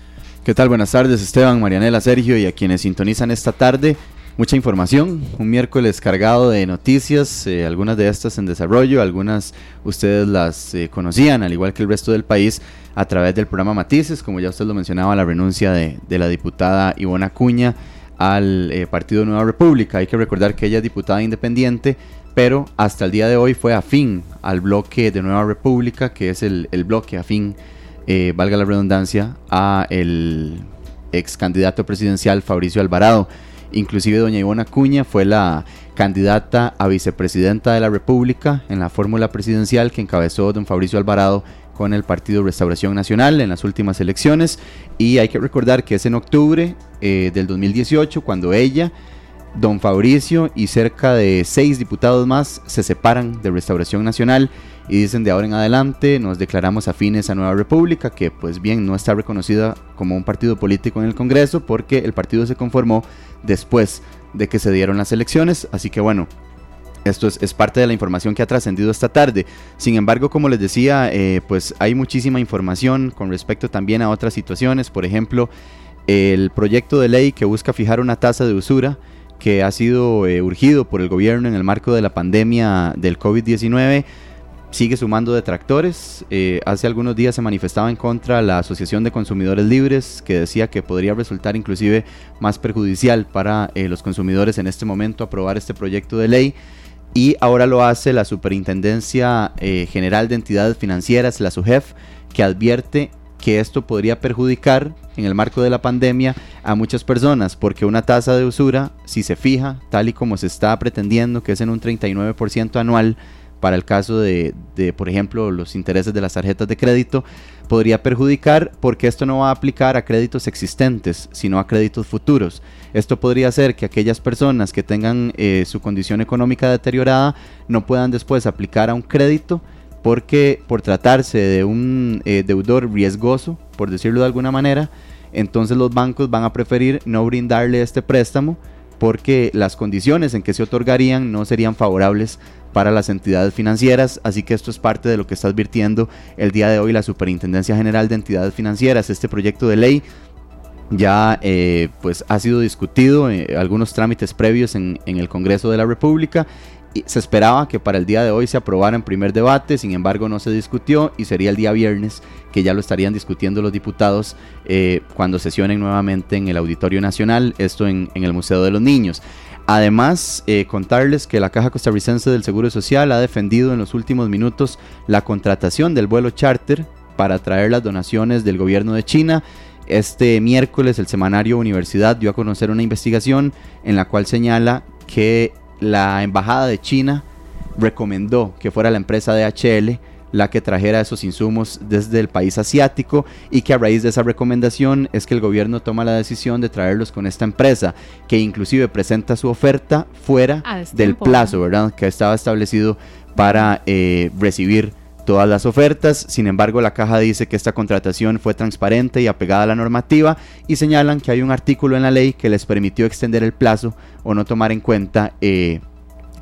¿Qué tal? Buenas tardes, Esteban, Marianela, Sergio, y a quienes sintonizan esta tarde. Mucha información, un miércoles cargado de noticias, algunas de estas en desarrollo, algunas ustedes las conocían, al igual que el resto del país, a través del programa Matices, como ya usted lo mencionaba, la renuncia de la diputada Ivonne Acuña al Partido Nueva República. Hay que recordar que ella es diputada independiente, pero hasta el día de hoy fue afín al bloque de Nueva República, que es el bloque afín, valga la redundancia, a el ex candidato presidencial Fabricio Alvarado. Inclusive doña Ivonne Acuña fue la candidata a vicepresidenta de la República en la fórmula presidencial que encabezó don Fabricio Alvarado con el partido Restauración Nacional en las últimas elecciones, y hay que recordar que es en octubre del 2018 cuando ella, don Fabricio y cerca de 6 diputados más se separan de Restauración Nacional y dicen: de ahora en adelante nos declaramos afines a Nueva República, que pues bien no está reconocida como un partido político en el Congreso porque el partido se conformó después de que se dieron las elecciones. Así que bueno, esto es parte de la información que ha trascendido esta tarde. Sin embargo, como les decía, pues hay muchísima información con respecto también a otras situaciones. Por ejemplo, el proyecto de ley que busca fijar una tasa de usura que ha sido urgido por el gobierno en el marco de la pandemia del COVID-19 sigue sumando detractores. Hace algunos días se manifestaba en contra la Asociación de Consumidores Libres, que decía que podría resultar inclusive más perjudicial para los consumidores en este momento aprobar este proyecto de ley. Y ahora lo hace la Superintendencia General de Entidades Financieras, la SUGEF, que advierte que esto podría perjudicar en el marco de la pandemia a muchas personas, porque una tasa de usura, si se fija, tal y como se está pretendiendo, que es en un 39% anual para el caso de, por ejemplo, los intereses de las tarjetas de crédito, podría perjudicar, porque esto no va a aplicar a créditos existentes, sino a créditos futuros. Esto podría hacer que aquellas personas que tengan su condición económica deteriorada no puedan después aplicar a un crédito, porque por tratarse de un deudor riesgoso, por decirlo de alguna manera, entonces los bancos van a preferir no brindarle este préstamo, porque las condiciones en que se otorgarían no serían favorables para las entidades financieras. Así que esto es parte de lo que está advirtiendo el día de hoy la Superintendencia General de Entidades Financieras. Este proyecto de ley ya pues ha sido discutido algunos trámites previos en el Congreso de la República. Se esperaba que para el día de hoy se aprobara en primer debate, sin embargo no se discutió, y sería el día viernes que ya lo estarían discutiendo los diputados cuando sesionen nuevamente en el Auditorio Nacional, esto en el Museo de los Niños. Además, contarles que la Caja Costarricense del Seguro Social ha defendido en los últimos minutos la contratación del vuelo charter para traer las donaciones del gobierno de China. Este miércoles el semanario Universidad dio a conocer una investigación en la cual señala que la embajada de China recomendó que fuera la empresa DHL la que trajera esos insumos desde el país asiático, y que a raíz de esa recomendación es que el gobierno toma la decisión de traerlos con esta empresa, que inclusive presenta su oferta fuera del plazo, ¿verdad?, que estaba establecido para recibir todas las ofertas. Sin embargo, la Caja dice que esta contratación fue transparente y apegada a la normativa, y señalan que hay un artículo en la ley que les permitió extender el plazo o no tomar en cuenta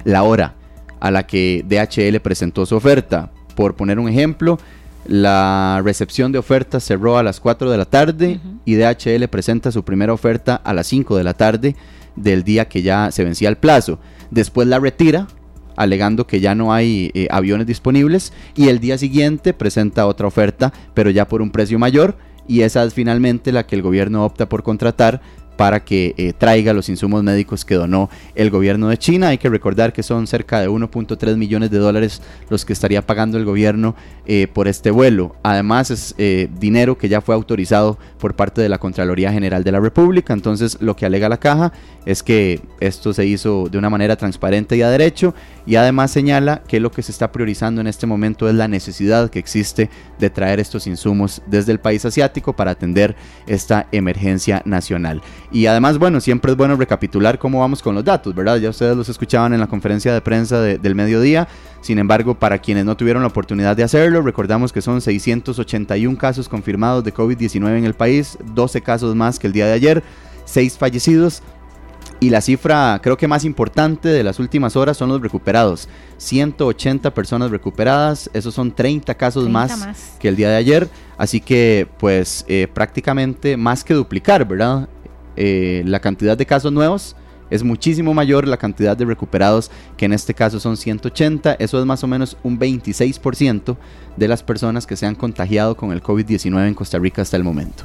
la hora a la que DHL presentó su oferta. Por poner un ejemplo, la recepción de ofertas cerró a las 4 de la tarde y DHL presenta su primera oferta a las 5 de la tarde del día que ya se vencía el plazo. Después la retira, alegando que ya no hay aviones disponibles, y el día siguiente presenta otra oferta, pero ya por un precio mayor, y esa es finalmente la que el gobierno opta por contratar para que traiga los insumos médicos que donó el gobierno de China. Hay que recordar que son cerca de $1.3 millones los que estaría pagando el gobierno por este vuelo. Además es dinero que ya fue autorizado por parte de la Contraloría General de la República. Entonces lo que alega la Caja es que esto se hizo de una manera transparente y a derecho, y además señala que lo que se está priorizando en este momento es la necesidad que existe de traer estos insumos desde el país asiático para atender esta emergencia nacional. Y además, bueno, siempre es bueno recapitular cómo vamos con los datos, ¿verdad? Ya ustedes los escuchaban en la conferencia de prensa del mediodía. Sin embargo, para quienes no tuvieron la oportunidad de hacerlo, recordamos que son 681 casos confirmados de COVID-19 en el país, 12 casos más que el día de ayer, 6 fallecidos. Y la cifra creo que más importante de las últimas horas son los recuperados. 180 personas recuperadas, esos son 30 casos 30 más que el día de ayer. Así que pues prácticamente más que duplicar, ¿verdad? La cantidad de casos nuevos es muchísimo mayor la cantidad de recuperados, que en este caso son 180. Eso es más o menos un 26% de las personas que se han contagiado con el COVID-19 en Costa Rica hasta el momento.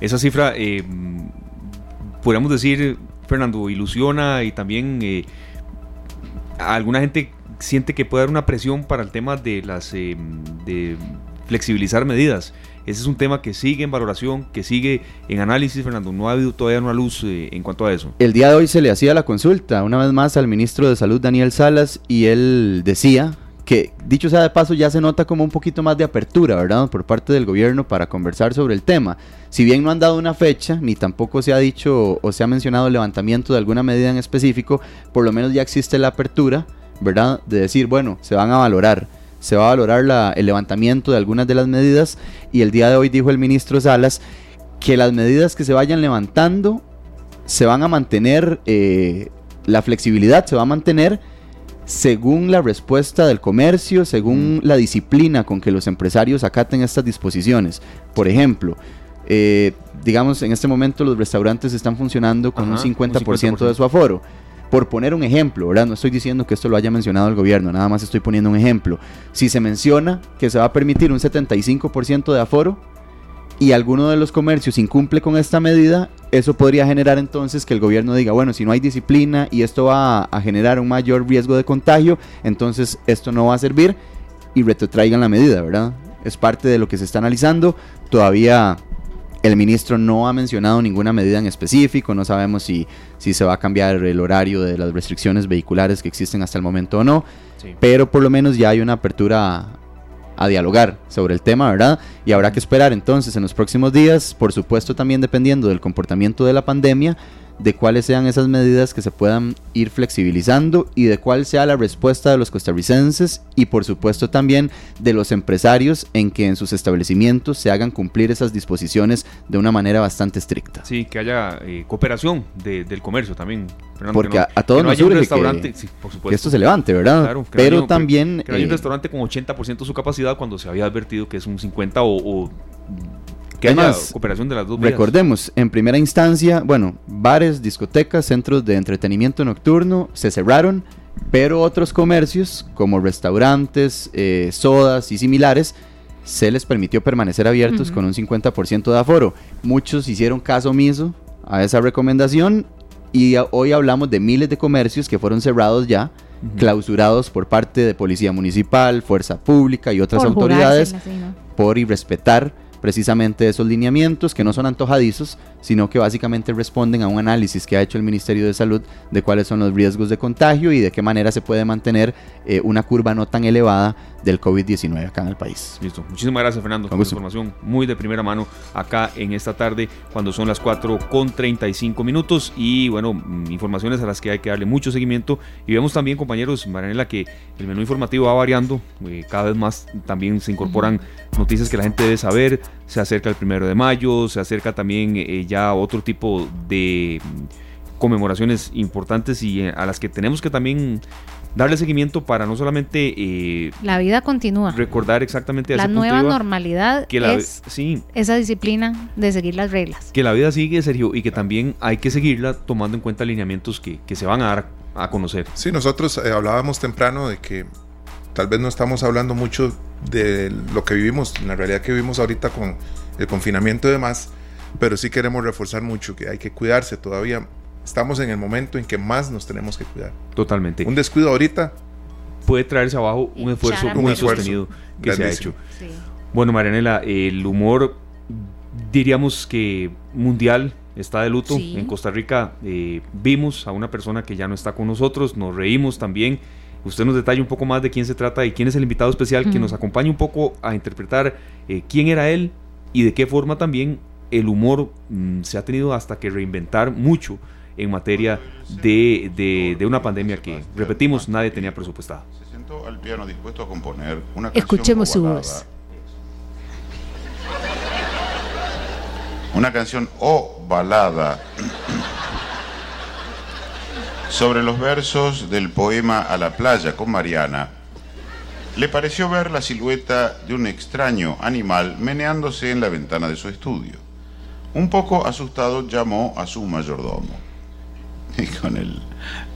Esa cifra, podríamos decir, Fernando, ilusiona, y también alguna gente siente que puede haber una presión para el tema de las de flexibilizar medidas. Ese es un tema que sigue en valoración, que sigue en análisis, Fernando. No ha habido todavía una luz en cuanto a eso. El día de hoy se le hacía la consulta, una vez más, al ministro de Salud, Daniel Salas, y él decía que, dicho sea de paso, ya se nota como un poquito más de apertura, ¿verdad?, por parte del gobierno para conversar sobre el tema. Si bien no han dado una fecha, ni tampoco se ha dicho o se ha mencionado el levantamiento de alguna medida en específico, por lo menos ya existe la apertura, ¿verdad?, de decir, bueno, se van a valorar. Se va a valorar el levantamiento de algunas de las medidas, y el día de hoy dijo el ministro Salas que las medidas que se vayan levantando se van a mantener, la flexibilidad se va a mantener según la respuesta del comercio, según la disciplina con que los empresarios acaten estas disposiciones. Por ejemplo, digamos, en este momento los restaurantes están funcionando con un 50% de su aforo. Por poner un ejemplo, ¿verdad? No estoy diciendo que esto lo haya mencionado el gobierno, nada más estoy poniendo un ejemplo. Si se menciona que se va a permitir un 75% de aforo y alguno de los comercios incumple con esta medida, eso podría generar entonces que el gobierno diga, bueno, si no hay disciplina y esto va a generar un mayor riesgo de contagio, entonces esto no va a servir y retrotraigan la medida, ¿verdad? Es parte de lo que se está analizando. Todavía el ministro no ha mencionado ninguna medida en específico, no sabemos si se va a cambiar el horario de las restricciones vehiculares que existen hasta el momento o no, sí, pero por lo menos ya hay una apertura a dialogar sobre el tema, ¿verdad? Y habrá que esperar entonces en los próximos días, por supuesto también dependiendo del comportamiento de la pandemia, de cuáles sean esas medidas que se puedan ir flexibilizando y de cuál sea la respuesta de los costarricenses y por supuesto también de los empresarios en que en sus establecimientos se hagan cumplir esas disposiciones de una manera bastante estricta. Sí, que haya cooperación del comercio también. Fernando, porque a todos nos surge que, sí, que esto se levante, ¿verdad? Claro, pero no, también... que hay un restaurante con 80% de su capacidad cuando se había advertido que es un 50% o que además, haya cooperación de las dos vías. Recordemos, en primera instancia, bueno, bares, discotecas, centros de entretenimiento nocturno se cerraron, pero otros comercios como restaurantes, sodas y similares se les permitió permanecer abiertos con un 50% de aforo. Muchos hicieron caso omiso a esa recomendación y hoy hablamos de miles de comercios que fueron cerrados ya, clausurados por parte de Policía Municipal, Fuerza Pública y otras autoridades por irrespetar precisamente esos lineamientos que no son antojadizos, sino que básicamente responden a un análisis que ha hecho el Ministerio de Salud de cuáles son los riesgos de contagio y de qué manera se puede mantener una curva no tan elevada del COVID-19 acá en el país. Listo, muchísimas gracias, Fernando, por la información muy de primera mano acá en esta tarde cuando son las 4:35 y bueno, informaciones a las que hay que darle mucho seguimiento y vemos también, compañeros, Marianela, que el menú informativo va variando, cada vez más también se incorporan noticias que la gente debe saber. Se acerca el 1 de mayo, se acerca también ya otro tipo de conmemoraciones importantes y a las que tenemos que también darle seguimiento para no solamente... la vida continúa. Recordar exactamente... La nueva normalidad es esa disciplina de seguir las reglas. Que la vida sigue, Sergio, y que también hay que seguirla tomando en cuenta lineamientos que se van a dar a conocer. Sí, nosotros hablábamos temprano de que tal vez no estamos hablando mucho de lo que vivimos, la realidad que vivimos ahorita con el confinamiento y demás, pero sí queremos reforzar mucho que hay que cuidarse todavía. Estamos en el momento en que más nos tenemos que cuidar. Totalmente. Un descuido ahorita puede traerse abajo un esfuerzo muy sostenido que grandísimo se ha hecho. Sí. Bueno, Marianela, el humor, diríamos que mundial, está de luto. Sí. En Costa Rica vimos a una persona que ya no está con nosotros, nos reímos también. Usted nos detalla un poco más de quién se trata y quién es el invitado especial que nos acompaña un poco a interpretar quién era él y de qué forma también el humor se ha tenido hasta que reinventar mucho en materia de una pandemia que, repetimos, nadie tenía presupuestada. Se sentó al piano dispuesto a componer una canción. Escuchemos su voz. Una canción o balada sobre los versos del poema A la playa con Mariana. Le pareció ver la silueta de un extraño animal meneándose en la ventana de su estudio. Un poco asustado llamó a su mayordomo. Y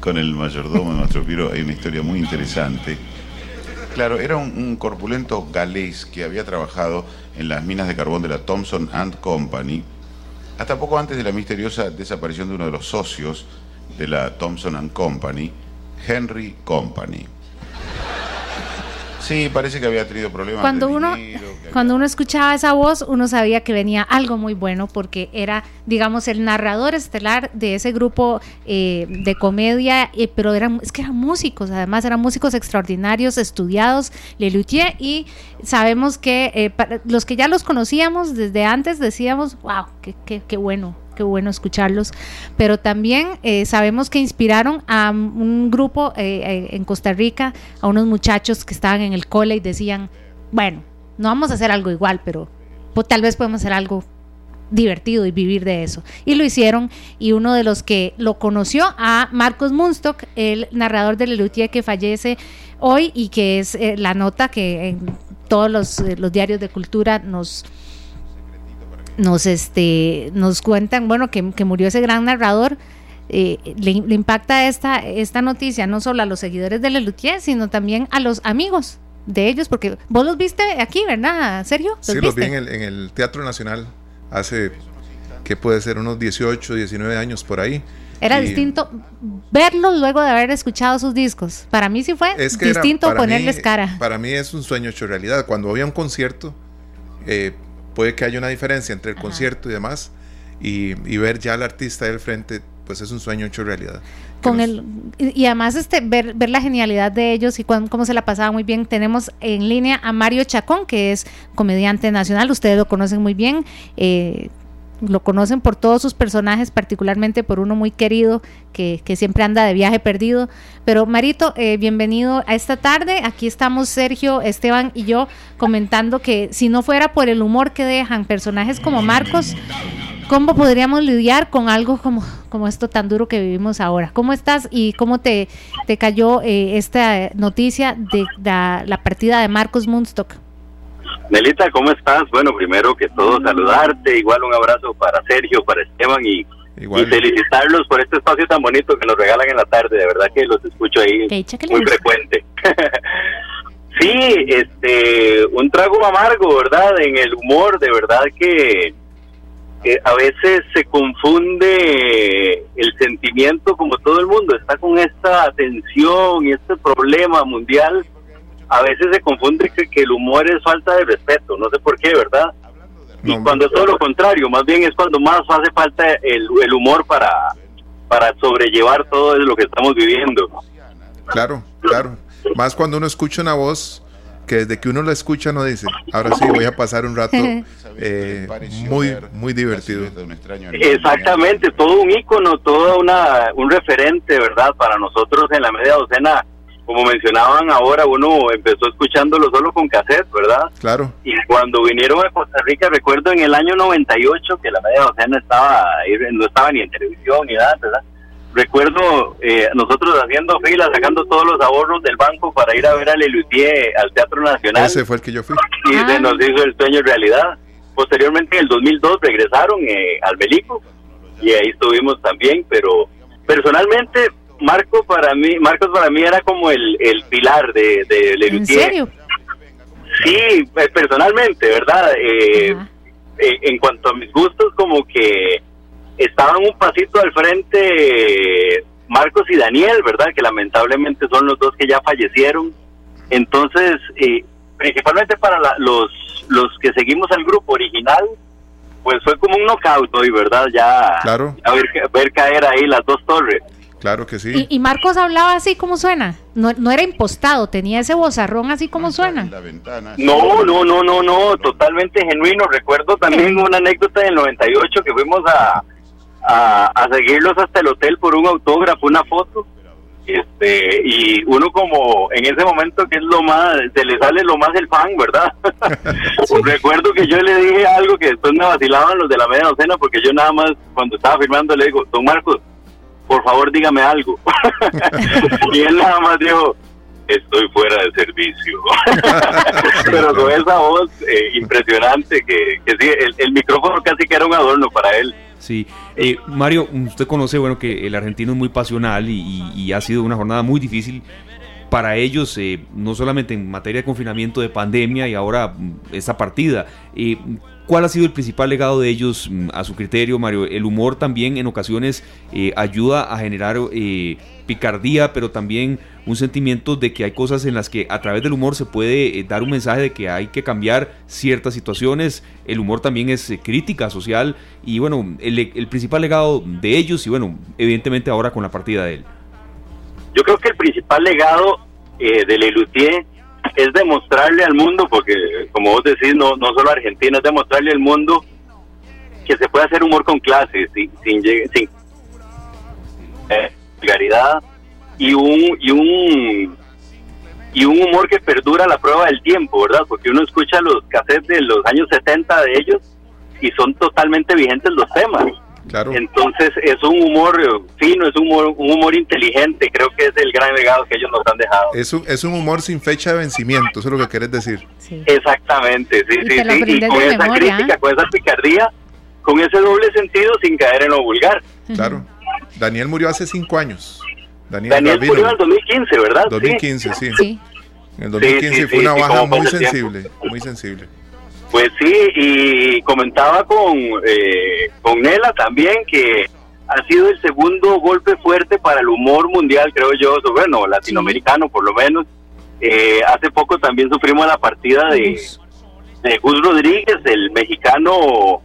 con el mayordomo de nuestro piro hay una historia muy interesante. Claro, era un corpulento galés que había trabajado en las minas de carbón de la Thompson and Company hasta poco antes de la misteriosa desaparición de uno de los socios de la Thompson and Company, Henry Company. Sí, parece que había tenido problemas cuando uno escuchaba esa voz, uno sabía que venía algo muy bueno porque era, digamos, el narrador estelar de ese grupo de comedia, pero eran músicos, además eran músicos extraordinarios, estudiados, Les Luthiers, y sabemos que los que ya los conocíamos desde antes decíamos, wow, qué bueno. Qué bueno escucharlos, pero también sabemos que inspiraron a un grupo en Costa Rica, a unos muchachos que estaban en el cole y decían, bueno, no vamos a hacer algo igual, pero tal vez podemos hacer algo divertido y vivir de eso, y lo hicieron. Y uno de los que lo conoció a Marcos Mundstock, el narrador de Les Luthiers que fallece hoy y que es la nota que en todos los diarios de cultura nos nos cuentan, bueno, que murió ese gran narrador. Le impacta esta noticia no solo a los seguidores de Les Luthiers, sino también a los amigos de ellos, porque vos los viste aquí, ¿verdad, Sergio? ¿Los sí, los vi en el Teatro Nacional hace, que puede ser unos 18, 19 años por ahí. Era distinto verlos luego de haber escuchado sus discos. Para mí sí fue distinto ponerles cara. Para mí es un sueño hecho realidad. Cuando había un concierto, puede que haya una diferencia entre el concierto y demás, y ver ya al artista del frente, pues es un sueño hecho realidad. Y además ver la genialidad de ellos y cómo se la pasaba muy bien. Tenemos en línea a Mario Chacón, que es comediante nacional, ustedes lo conocen muy bien, lo conocen por todos sus personajes, particularmente por uno muy querido que siempre anda de viaje perdido. Pero Marito, bienvenido a esta tarde. Aquí estamos Sergio, Esteban y yo comentando que si no fuera por el humor que dejan personajes como Marcos, ¿cómo podríamos lidiar con algo como esto tan duro que vivimos ahora? ¿Cómo estás y cómo te cayó esta noticia de la partida de Marcos Mundstock? Nelita, ¿cómo estás? Bueno, primero que todo saludarte, igual un abrazo para Sergio, para Esteban y felicitarlos por este espacio tan bonito que nos regalan en la tarde, de verdad que los escucho ahí muy frecuente. Sí, un trago amargo, ¿verdad? En el humor, de verdad que a veces se confunde el sentimiento, como todo el mundo está con esta tensión y este problema mundial, a veces se confunde que el humor es falta de respeto, no sé por qué, ¿verdad? Y cuando es todo lo contrario, más bien es cuando más hace falta el humor para sobrellevar todo lo que estamos viviendo. Claro, más cuando uno escucha una voz que desde que uno la escucha no dice, ahora sí voy a pasar un rato muy muy divertido. Exactamente, todo un ícono, todo un referente, ¿verdad? Para nosotros en la media docena, como mencionaban ahora, uno empezó escuchándolo solo con cassette, ¿verdad? Claro. Y cuando vinieron a Costa Rica, recuerdo en el año 98, que la media docena no estaba ni en televisión ni nada, ¿verdad? Recuerdo nosotros haciendo filas, sacando todos los ahorros del banco para ir a ver a Les Luthiers al Teatro Nacional. Ese fue el que yo fui. Y se nos hizo el sueño realidad. Posteriormente, en el 2002, regresaron al Belico y ahí estuvimos también. Pero personalmente, Marcos para mí era como el pilar de Les Luthiers. ¿En serio? Sí, personalmente, ¿verdad? En cuanto a mis gustos, como que estaban un pasito al frente Marcos y Daniel, ¿verdad? Que lamentablemente son los dos que ya fallecieron. Entonces, principalmente para los que seguimos al grupo original, pues fue como un knockout hoy, ¿verdad? Ya, claro. A ver caer ahí las dos torres. Claro que sí. Y Marcos hablaba así como suena, no era impostado, tenía ese vozarrón así como suena. No, totalmente genuino. Recuerdo también una anécdota del 98 que fuimos a seguirlos hasta el hotel por un autógrafo, una foto, y uno como en ese momento que es lo más, se le sale lo más el fan, ¿verdad? Sí. Recuerdo que yo le dije algo que después me vacilaban los de la media docena, porque yo nada más cuando estaba firmando le digo, don Marcos, por favor dígame algo. Y él nada más dijo, estoy fuera de servicio. Pero con esa voz impresionante que sí, el micrófono casi que era un adorno para él. Sí, Mario, usted conoce, bueno, que el argentino es muy pasional y ha sido una jornada muy difícil para ellos, no solamente en materia de confinamiento, de pandemia y ahora esta partida. ¿Cuál ha sido el principal legado de ellos a su criterio, Mario? El humor también en ocasiones ayuda a generar picardía, pero también un sentimiento de que hay cosas en las que a través del humor se puede dar un mensaje de que hay que cambiar ciertas situaciones. El humor también es crítica social y bueno, el principal legado de ellos y bueno, evidentemente ahora con la partida de él. Yo creo que el principal legado de Les Luthiers es demostrarle al mundo, porque como vos decís, no solo Argentina, es demostrarle al mundo que se puede hacer humor con clase, sin vulgaridad, y un humor que perdura a la prueba del tiempo, ¿verdad? Porque uno escucha los cassettes de los años 70 de ellos y son totalmente vigentes los temas. Claro. Entonces es un humor fino, es un humor inteligente, creo que es el gran legado que ellos nos han dejado. Es un humor sin fecha de vencimiento, eso es lo que querés decir. Sí. Exactamente, sí, y con esa memoria, crítica, con esa picardía, con ese doble sentido sin caer en lo vulgar. Claro. Daniel murió hace 5 años. Daniel murió en el 2015, ¿verdad? 2015, sí. Sí. En el 2015 fue una baja muy sensible, Pues sí, y comentaba con Nela también que ha sido el segundo golpe fuerte para el humor mundial, creo yo, bueno, latinoamericano por lo menos. Hace poco también sufrimos la partida de Gus Rodríguez, el mexicano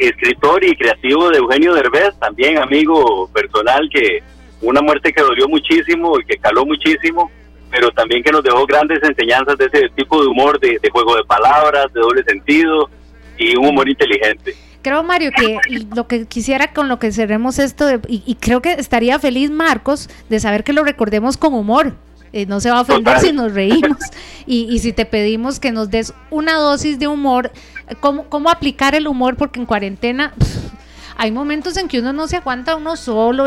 escritor y creativo de Eugenio Derbez, también amigo personal, que una muerte que dolió muchísimo y que caló muchísimo, pero también que nos dejó grandes enseñanzas de ese tipo de humor, de juego de palabras, de doble sentido y un humor inteligente. Creo, Mario, que lo que quisiera con lo que cerremos esto, y creo que estaría feliz Marcos de saber que lo recordemos con humor. No se va a ofender si nos reímos y si te pedimos que nos des una dosis de humor, cómo aplicar el humor, porque en cuarentena hay momentos en que uno no se aguanta uno solo o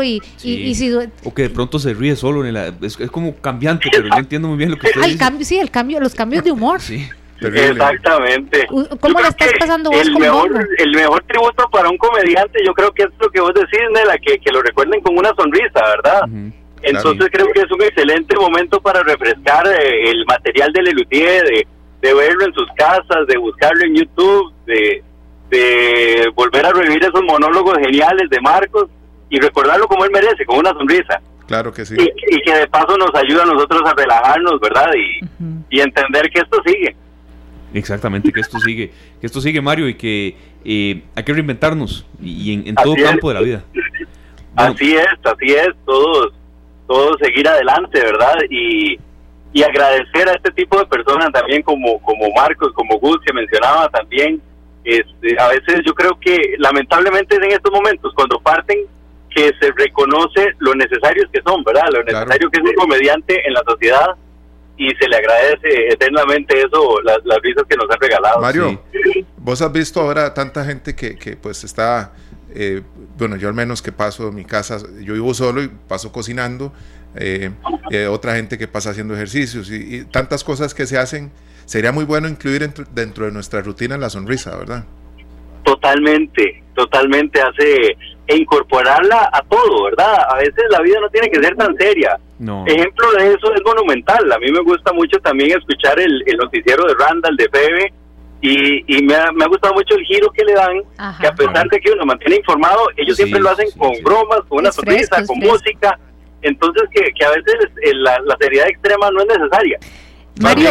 que de pronto se ríe solo es como cambiante, pero yo entiendo muy bien lo que usted dice. Los cambios de humor. Sí. Terrible. Exactamente. ¿Cómo lo estás pasando vos con Bono? El mejor tributo para un comediante, yo creo que es lo que vos decís, Nela, que lo recuerden con una sonrisa, ¿verdad? Uh-huh. Entonces creo que es un excelente momento para refrescar el material de Les Luthiers, de verlo en sus casas, de buscarlo en YouTube, de volver a revivir esos monólogos geniales de Marcos y recordarlo como él merece, con una sonrisa. Claro que sí. Y que de paso nos ayuda a nosotros a relajarnos, ¿verdad? Y entender que esto sigue. Exactamente, que esto sigue, Mario, y que hay que reinventarnos y en todo campo de la vida. Bueno. Así es, todos seguir adelante, ¿verdad? Y agradecer a este tipo de personas también como Marcos, como Gus, que mencionaba también. A veces yo creo que lamentablemente en estos momentos, cuando parten, que se reconoce lo necesarios que son, ¿verdad? Lo necesario que es un comediante en la sociedad, y se le agradece eternamente eso, las risas que nos han regalado. Mario, sí. Vos has visto ahora tanta gente que pues está... bueno, yo al menos que paso en mi casa, yo vivo solo y paso cocinando, otra gente que pasa haciendo ejercicios y tantas cosas que se hacen. Sería muy bueno incluir dentro de nuestra rutina la sonrisa, ¿verdad? Totalmente e incorporarla a todo, ¿verdad? A veces la vida no tiene que ser tan seria. No. Ejemplo de eso es Monumental. A mí me gusta mucho también escuchar el noticiero de Randall, de Febe, y me ha gustado mucho el giro que le dan. Ajá. Que a pesar de que uno mantiene informado, ellos siempre lo hacen con bromas, con una sonrisa, con música. Entonces que a veces la seriedad extrema no es necesaria. Mario,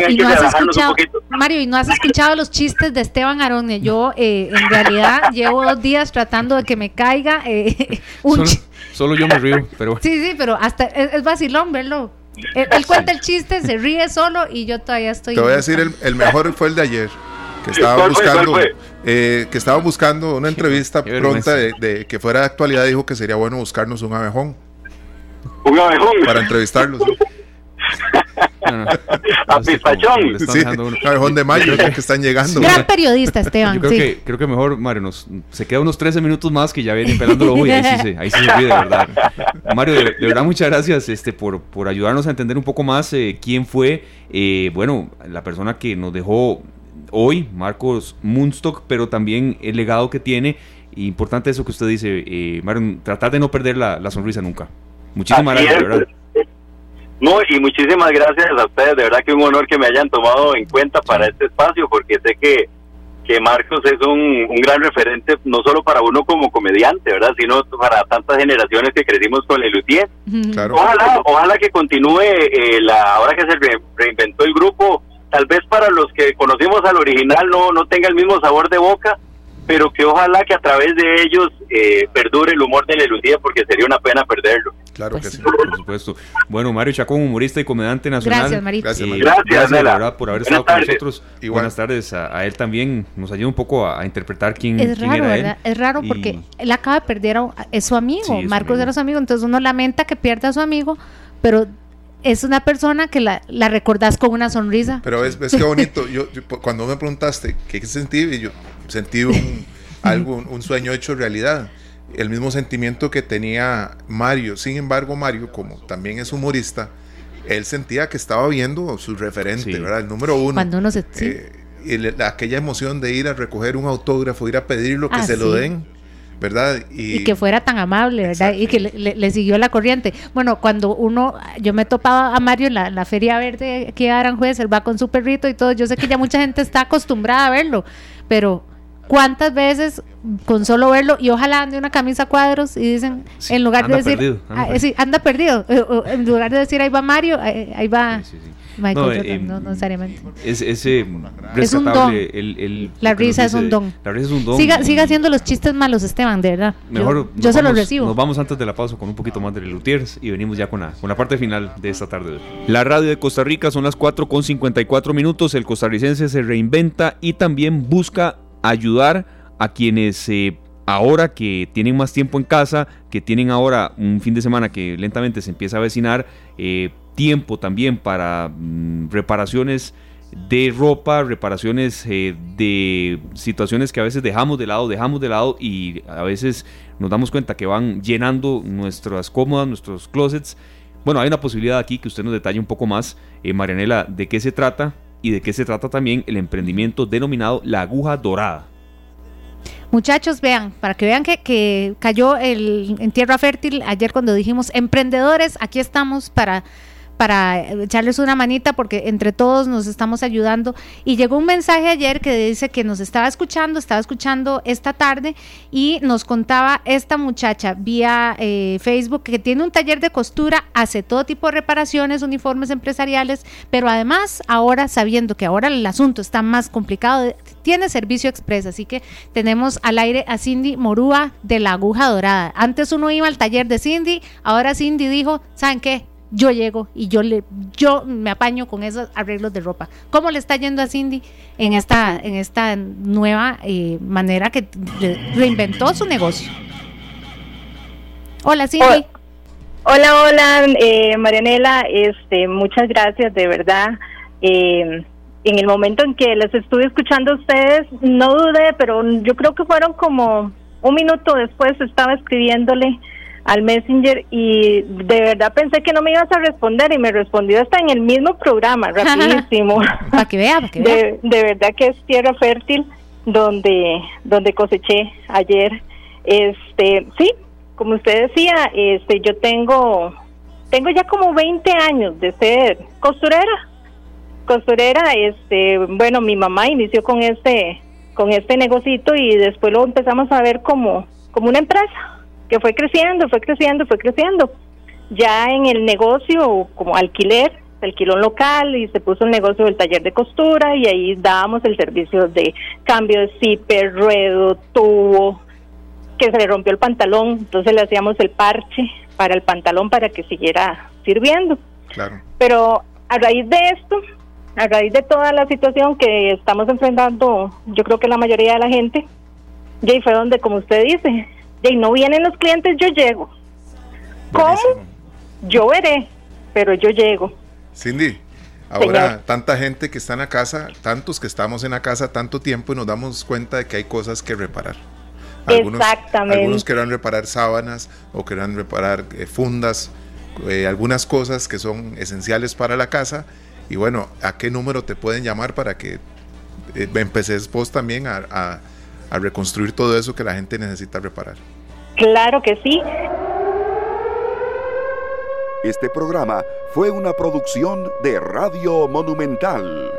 ¿y no has escuchado los chistes de Esteban Arone? Yo en realidad llevo 2 días tratando de que me caiga solo yo me río, pero bueno. Sí, pero hasta es vacilón verlo. Él cuenta el chiste, se ríe solo, y yo todavía estoy... Te voy a decir, el mejor fue el de ayer, que estaba buscando una entrevista pronta de que fuera de actualidad. Dijo que sería bueno buscarnos un abejón. ¿Un abejón? Para entrevistarlos. No. A pistachón. Un abejón de mayo, que están llegando. Gran periodista, Esteban. Yo creo que mejor, Mario, se queda unos 13 minutos más que ya vienen pelando el ojo, y ahí sí se ríe, de verdad. Mario, de verdad, muchas gracias por ayudarnos a entender un poco más quién fue, la persona que nos dejó hoy, Marcos Mundstock, pero también el legado que tiene. Importante eso que usted dice, Mario, tratar de no perder la sonrisa nunca. Muchísimas gracias, de verdad. No, y muchísimas gracias a ustedes, de verdad que un honor que me hayan tomado en cuenta para este espacio, porque sé que Marcos es un gran referente, no solo para uno como comediante, ¿verdad?, sino para tantas generaciones que crecimos con Les Luthiers. Claro. Ojalá que continúe, ahora que se reinventó el grupo, tal vez para los que conocimos al original no tenga el mismo sabor de boca, pero que ojalá que a través de ellos perdure el humor de Les Luthiers, porque sería una pena perderlo. Claro que sí, por supuesto. Bueno, Mario Chacón, humorista y comediante nacional. Gracias, Marito. Gracias Nela, verdad, por haber estado con nosotros. Igual. Buenas tardes a él también. Nos ayuda un poco a interpretar quién era él. Es raro, porque él acaba de perder a su amigo. Sí, Marcos era su amigo, entonces uno lamenta que pierda a su amigo, pero... es una persona que la recordás con una sonrisa. Pero ves qué bonito. Yo cuando me preguntaste qué sentí, yo sentí un sueño hecho realidad. El mismo sentimiento que tenía Mario. Sin embargo, Mario, como también es humorista, él sentía que estaba viendo su referente, ¿verdad? El número uno. Cuando uno se... aquella emoción de ir a recoger un autógrafo, ir a pedirlo, que se lo den. ¿verdad? Y que fuera tan amable, ¿verdad? Y que le siguió la corriente. Bueno, cuando yo me topaba a Mario en la Feria Verde aquí a Aranjuez, él va con su perrito y todo, yo sé que ya mucha gente está acostumbrada a verlo, pero ¿cuántas veces con solo verlo, y ojalá ande una camisa a cuadros y dicen, sí, en lugar de decir perdido, anda perdido, en lugar de decir ahí va Mario, ahí va Michael Jordan, no necesariamente. Es un don. La risa es un don. Siga haciendo los chistes malos, Esteban, de verdad. Mejor yo se los recibo. Nos vamos antes de la pausa con un poquito más de Les Luthiers y venimos ya con la parte final de esta tarde. La radio de Costa Rica, son las 4:54. El costarricense se reinventa y también busca ayudar a quienes ahora que tienen más tiempo en casa, que tienen ahora un fin de semana que lentamente se empieza a avecinar, tiempo también para reparaciones de ropa, reparaciones de situaciones que a veces dejamos de lado y a veces nos damos cuenta que van llenando nuestras cómodas, nuestros closets. Bueno, hay una posibilidad aquí que usted nos detalle un poco más, Marianela, de qué se trata y de qué se trata también el emprendimiento denominado La Aguja Dorada. Muchachos, vean, para que vean que cayó en tierra fértil ayer cuando dijimos emprendedores, aquí estamos para echarles una manita, porque entre todos nos estamos ayudando. Y llegó un mensaje ayer que dice que nos estaba escuchando esta tarde, y nos contaba esta muchacha vía Facebook que tiene un taller de costura, hace todo tipo de reparaciones, uniformes empresariales, pero además ahora, sabiendo que ahora el asunto está más complicado, tiene servicio express. Así que tenemos al aire a Cindy Morúa de La Aguja Dorada. Antes uno iba al taller de Cindy, ahora Cindy dijo, ¿saben qué? Yo llego y yo me apaño con esos arreglos de ropa. ¿Cómo le está yendo a Cindy en esta nueva manera que reinventó su negocio? Hola, Cindy. Hola, Marianela. Muchas gracias, de verdad. En el momento en que les estuve escuchando a ustedes, no dudé, pero yo creo que fueron como un minuto después, estaba escribiéndole al Messenger y de verdad pensé que no me ibas a responder, y me respondió hasta en el mismo programa, rapidísimo. Para que vea. De verdad que es tierra fértil donde coseché ayer. Sí, como usted decía, yo tengo ya como 20 años de ser costurera. Bueno, mi mamá inició con este negocito y después lo empezamos a ver como una empresa que fue creciendo. Ya en el negocio, como alquiler, se alquiló un local y se puso el negocio del taller de costura, y ahí dábamos el servicio de cambio de zipper, ruedo, tubo, que se le rompió el pantalón, entonces le hacíamos el parche para el pantalón para que siguiera sirviendo. Claro. Pero a raíz de esto, a raíz de toda la situación que estamos enfrentando, yo creo que la mayoría de la gente, y ahí fue donde, como usted dice, y no vienen los clientes, yo llego. ¿Cómo? Buenísimo. Yo veré, pero yo llego. Cindy, ahora Señor. Tanta gente que está en la casa, tantos que estamos en la casa tanto tiempo, y nos damos cuenta de que hay cosas que reparar. Algunos querrán reparar sábanas o querrán reparar fundas, algunas cosas que son esenciales para la casa. Y bueno, ¿a qué número te pueden llamar para que empeces vos también a reconstruir todo eso que la gente necesita reparar? Claro que sí. Este programa fue una producción de Radio Monumental.